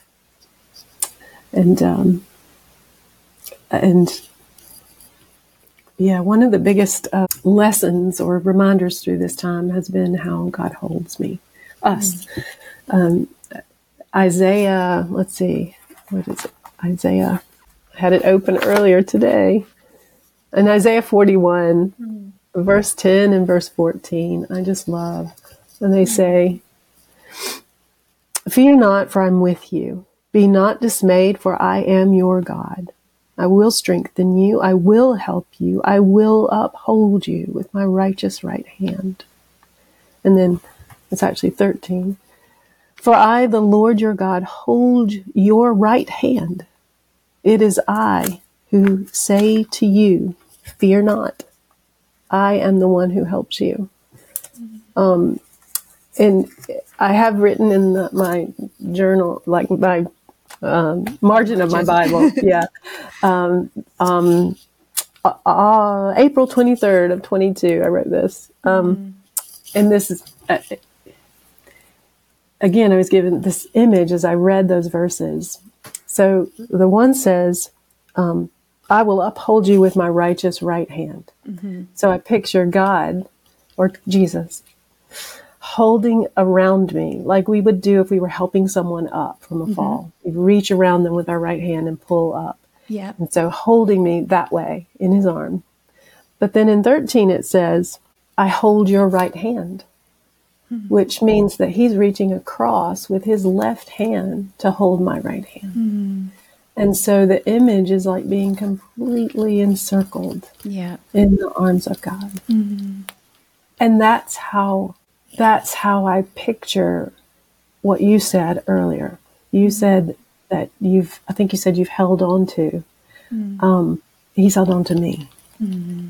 And, um, and, yeah, one of the biggest uh, lessons or reminders through this time has been how God holds me, us. Mm. Um, Isaiah, let's see, what is it? Isaiah, I had it open earlier today. In Isaiah forty-one, mm. verse ten and verse fourteen, I just love. And they say, "Fear not, for I'm with you. Be not dismayed, for I am your God. I will strengthen you. I will help you. I will uphold you with my righteous right hand." And then it's actually thirteen. For I, the Lord your God, hold your right hand. It is I who say to you, fear not. I am the one who helps you. Um, and I have written in the, my journal, like my um, margin of my Bible, yeah, um, um, uh, April twenty-third of twenty-two, I wrote this. Um, and this is... Uh, Again, I was given this image as I read those verses. So the one says, um, I will uphold you with my righteous right hand. Mm-hmm. So I picture God or Jesus holding around me like we would do if we were helping someone up from a mm-hmm. fall. We'd reach around them with our right hand and pull up. Yeah. And so holding me that way in his arm. But then in thirteen, it says, I hold your right hand. Mm-hmm. Which means that he's reaching across with his left hand to hold my right hand. Mm-hmm. And so the image is like being completely encircled yeah. in the arms of God. Mm-hmm. And that's how, that's how I picture what you said earlier. You said that you've, I think you said you've held on to, mm-hmm. um, he's held on to me. Mm-hmm.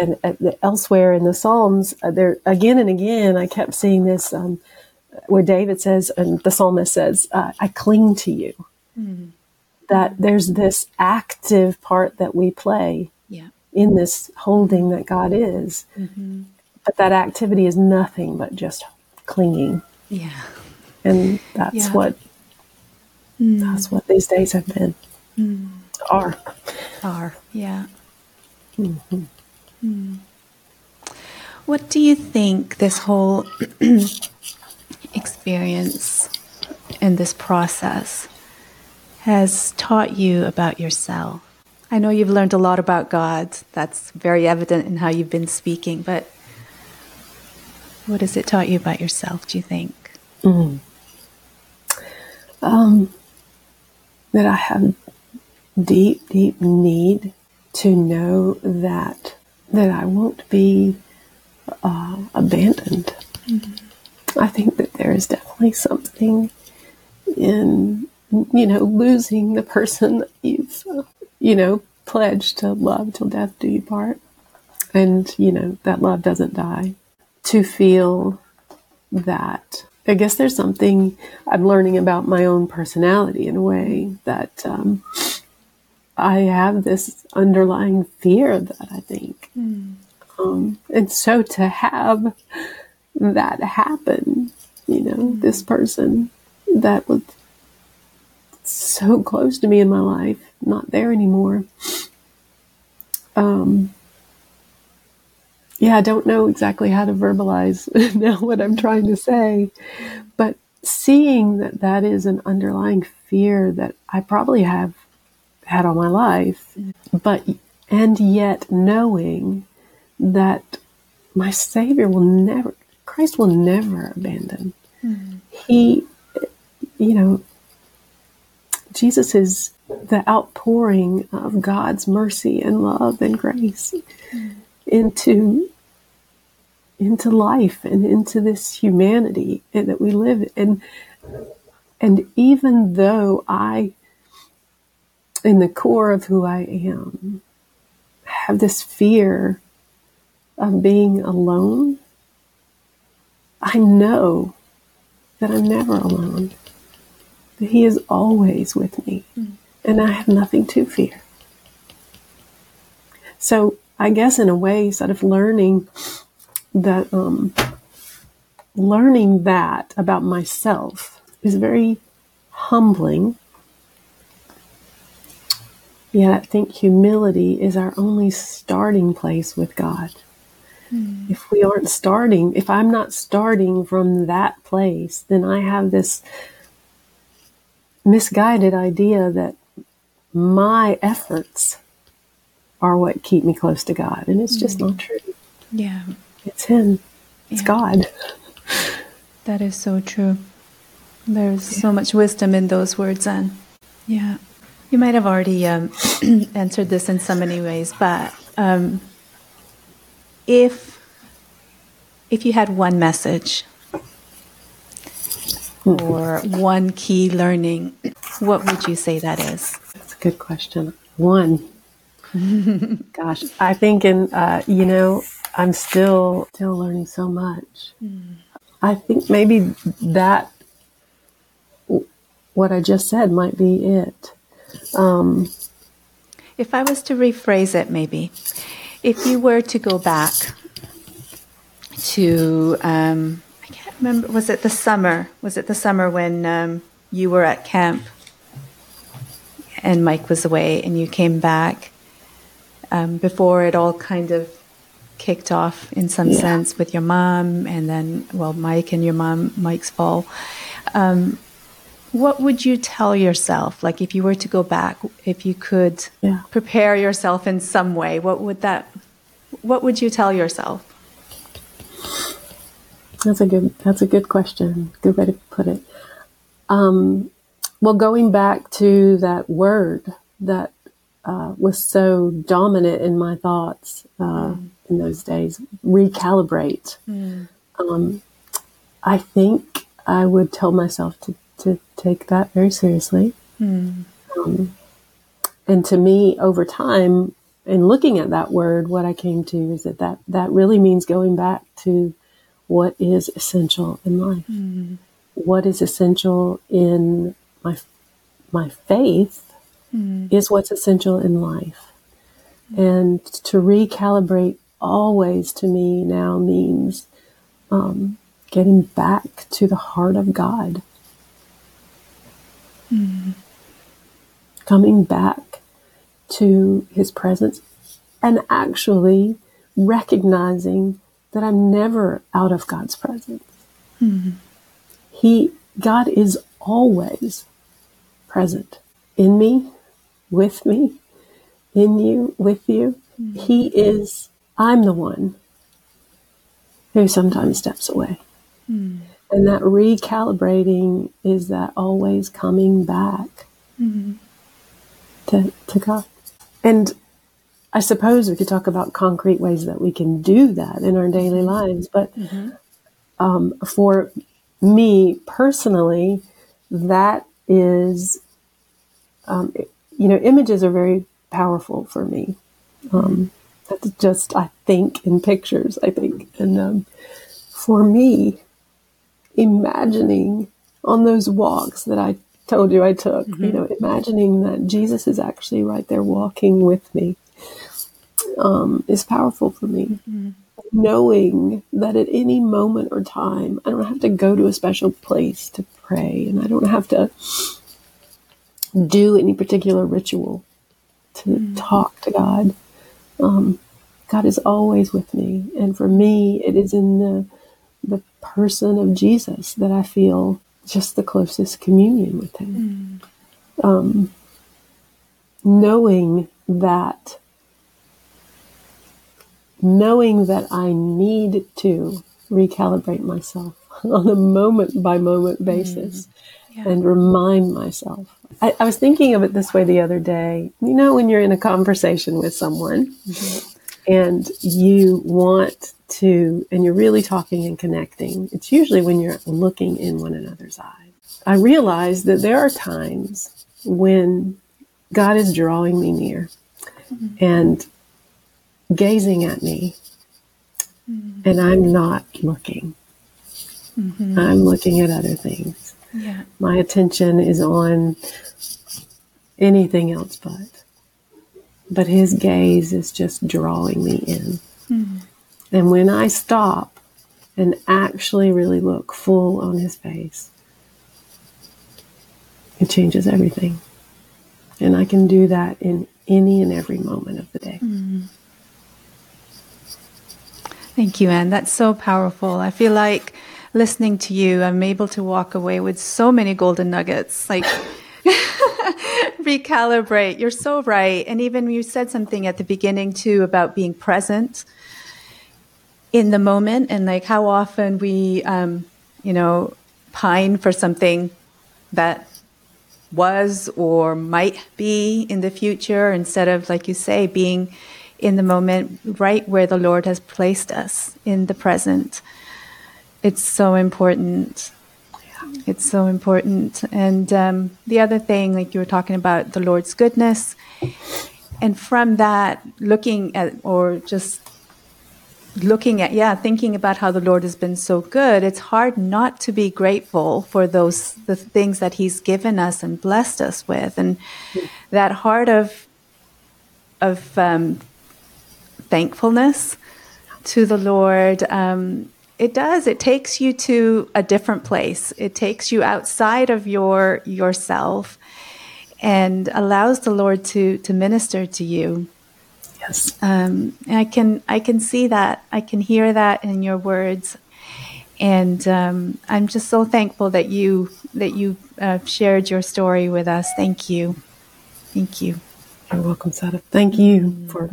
And elsewhere in the Psalms, there again and again, I kept seeing this um, where David says, and the psalmist says, uh, I cling to you. Mm-hmm. That there's this active part that we play yeah. in this holding that God is. Mm-hmm. But that activity is nothing but just clinging. Yeah. And that's yeah. what mm. that's what these days have been. Mm. Are. Are, yeah. Mm-hmm. Hmm. What do you think this whole experience and this process has taught you about yourself? I know you've learned a lot about God. That's very evident in how you've been speaking, but what has it taught you about yourself, do you think? Mm. Um, that I have deep, deep need to know that that I won't be uh, abandoned. Mm-hmm. I think that there is definitely something in, you know, losing the person that you've, uh, you know, pledged to love till death do you part. And, you know, that love doesn't die. To feel that, I guess there's something I'm learning about my own personality in a way that, um, I have this underlying fear that I think. Mm. Um, and so to have that happen, you know, mm. this person that was so close to me in my life, not there anymore. Um, yeah, I don't know exactly how to verbalize now what I'm trying to say, but seeing that that is an underlying fear that I probably have had all my life, but and yet knowing that my Savior will never, Christ will never abandon. Mm-hmm. He, you know, Jesus is the outpouring of God's mercy and love and grace mm-hmm. into into life and into this humanity that we live in. And and even though I. in the core of who I am, I have this fear of being alone. I know that I'm never alone, that he is always with me, mm. and I have nothing to fear. So I guess in a way, sort of learning that, um, learning that about myself is very humbling. Yet I think humility is our only starting place with God. Mm. If we aren't starting, if I'm not starting from that place, then I have this misguided idea that my efforts are what keep me close to God. And it's just mm. not true. Yeah. It's him. It's yeah. God. That is so true. There's yeah. so much wisdom in those words, Ann. Yeah. You might have already um, answered this in so many ways, but um, if if you had one message or one key learning, what would you say that is? That's a good question. One. Gosh, I think, in, uh, you know, I'm still still learning so much. Mm. I think maybe that, what I just said, might be it. Um, if I was to rephrase it, maybe, if you were to go back to, um, I can't remember, was it the summer? Was it the summer when um, you were at camp and Mike was away and you came back? Um, before it all kind of kicked off in some yeah. sense with your mom and then, well, Mike and your mom, Mike's fall. Um, what would you tell yourself? Like if you were to go back, if you could yeah. prepare yourself in some way, what would that, what would you tell yourself? That's a good, that's a good question. Good way to put it. Um, well, going back to that word that, Uh, was so dominant in my thoughts uh, mm. in those days, recalibrate. Mm. Um, I think I would tell myself to, to take that very seriously. Mm. Um, and to me, over time, in looking at that word, what I came to is that that, that really means going back to what is essential in life. Mm. What is essential in my my faith Mm. is what's essential in life. Mm. And to recalibrate always to me now means um, getting back to the heart of God. Mm. Coming back to his presence and actually recognizing that I'm never out of God's presence. Mm. He, God is always present in me, with me, in you, with you. He is, I'm the one who sometimes steps away. Mm. And that recalibrating is that always coming back mm. to, to God. And I suppose we could talk about concrete ways that we can do that in our daily lives. But mm-hmm. um, for me personally, that is, um, it, you know, images are very powerful for me. Um, that's just, I think, in pictures, I think. And um, for me, imagining on those walks that I told you I took, mm-hmm. you know, imagining that Jesus is actually right there walking with me um, is powerful for me. Mm-hmm. Knowing that at any moment or time, I don't have to go to a special place to pray, and I don't have to do any particular ritual to mm. talk to God. Um, God is always with me. And for me, it is in the the person of Jesus that I feel just the closest communion with him. Mm. Um, knowing that, knowing that I need to recalibrate myself on a moment by moment basis mm. yeah. and remind myself. I, I was thinking of it this way the other day. You know, when you're in a conversation with someone mm-hmm. and you want to, and you're really talking and connecting, it's usually when you're looking in one another's eyes. I realize that there are times when God is drawing me near mm-hmm. and gazing at me mm-hmm. and I'm not looking. Mm-hmm. I'm looking at other things. Yeah. My attention is on anything else but. But his gaze is just drawing me in. Mm-hmm. And when I stop and actually really look full on his face, it changes everything. And I can do that in any and every moment of the day. Mm-hmm. Thank you, Ann. That's so powerful. I feel like listening to you, I'm able to walk away with so many golden nuggets, like recalibrate. You're so right. And even you said something at the beginning too about being present in the moment, and like how often we, um, you know, pine for something that was or might be in the future instead of, like you say, being in the moment right where the Lord has placed us in the present. It's so important. Yeah. It's so important. And um, the other thing, like you were talking about the Lord's goodness, and from that, looking at, or just looking at, yeah, thinking about how the Lord has been so good, it's hard not to be grateful for those, the things that he's given us and blessed us with. And that heart of, of um, thankfulness to the Lord, um, it does. It takes you to a different place. It takes you outside of your yourself and allows the Lord to to minister to you. Yes. Um, and I can I can see that. I can hear that in your words. And um, I'm just so thankful that you that you uh, shared your story with us. Thank you. Thank you. You're welcome, Sada. Thank you for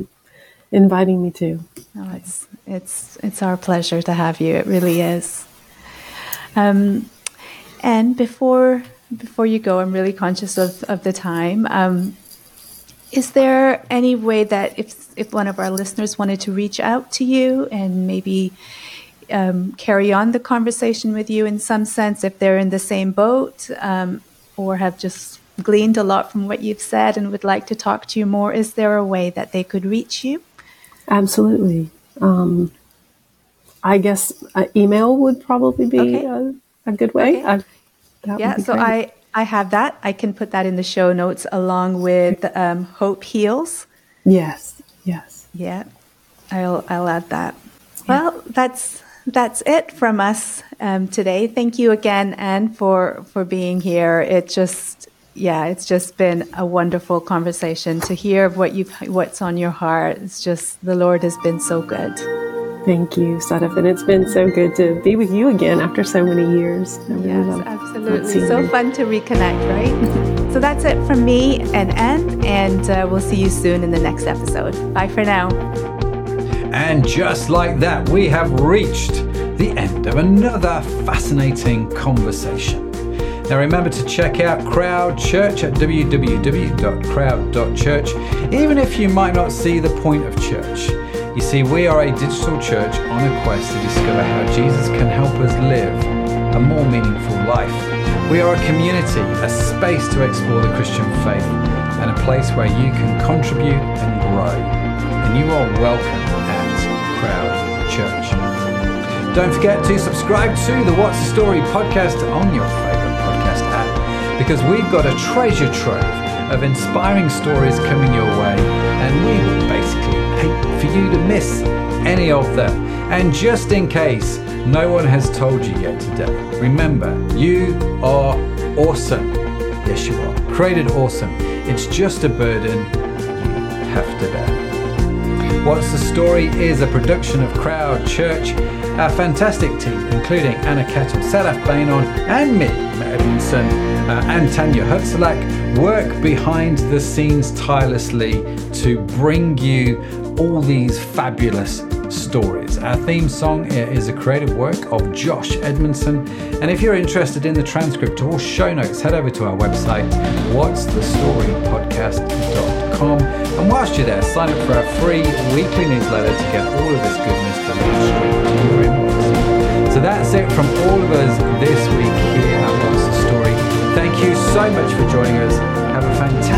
inviting me too. Oh, it's it's it's our pleasure to have you. It really is. Um, and before before you go, I'm really conscious of, of the time. Um, is there any way that if if one of our listeners wanted to reach out to you and maybe um, carry on the conversation with you in some sense, if they're in the same boat um, or have just gleaned a lot from what you've said and would like to talk to you more, is there a way that they could reach you? Absolutely. Um, I guess uh, email would probably be okay. a, a good way. Okay. I, that yeah, would be so great. I, I have that. I can put that in the show notes along with um, Hope Heals. Yes, yes. Yeah, I'll I'll add that. Yeah. Well, that's that's it from us um, today. Thank you again, Ann, for, for being here. It just... Yeah, it's just been a wonderful conversation to hear of what you've, what's on your heart. It's just the Lord has been so good. Thank you, Sada. And it's been so good to be with you again after so many years. Really yes, love, absolutely. So you. Fun to reconnect, right? So that's it from me and Ann, and uh, we'll see you soon in the next episode. Bye for now. And just like that, we have reached the end of another fascinating conversation. Now remember to check out Crowd Church at w w w dot crowd dot church, even if you might not see the point of church. You see, we are a digital church on a quest to discover how Jesus can help us live a more meaningful life. We are a community, a space to explore the Christian faith, and a place where you can contribute and grow. And you are welcome at Crowd Church. Don't forget to subscribe to the What's the Story podcast on your favourite podcast app, because we've got a treasure trove of inspiring stories coming your way, and we would basically hate for you to miss any of them. And just in case no one has told you yet today, remember, you are awesome. Yes, you are. Created awesome. It's just a burden you have to bear. What's the Story is a production of Crowd Church. Our fantastic team, including Anna Kettle, Sada Feynman, and me, Matt Edmondson, uh, and Tanya Hutzelak, work behind the scenes tirelessly to bring you all these fabulous stories. Our theme song is a creative work of Josh Edmondson. And if you're interested in the transcript or show notes, head over to our website, whats the story podcast dot com. And whilst you're there, sign up for our free weekly newsletter to get all of this goodness delivered straight to your inbox. So that's it from all of us this week here at What's the Story. Thank you so much for joining us. Have a fantastic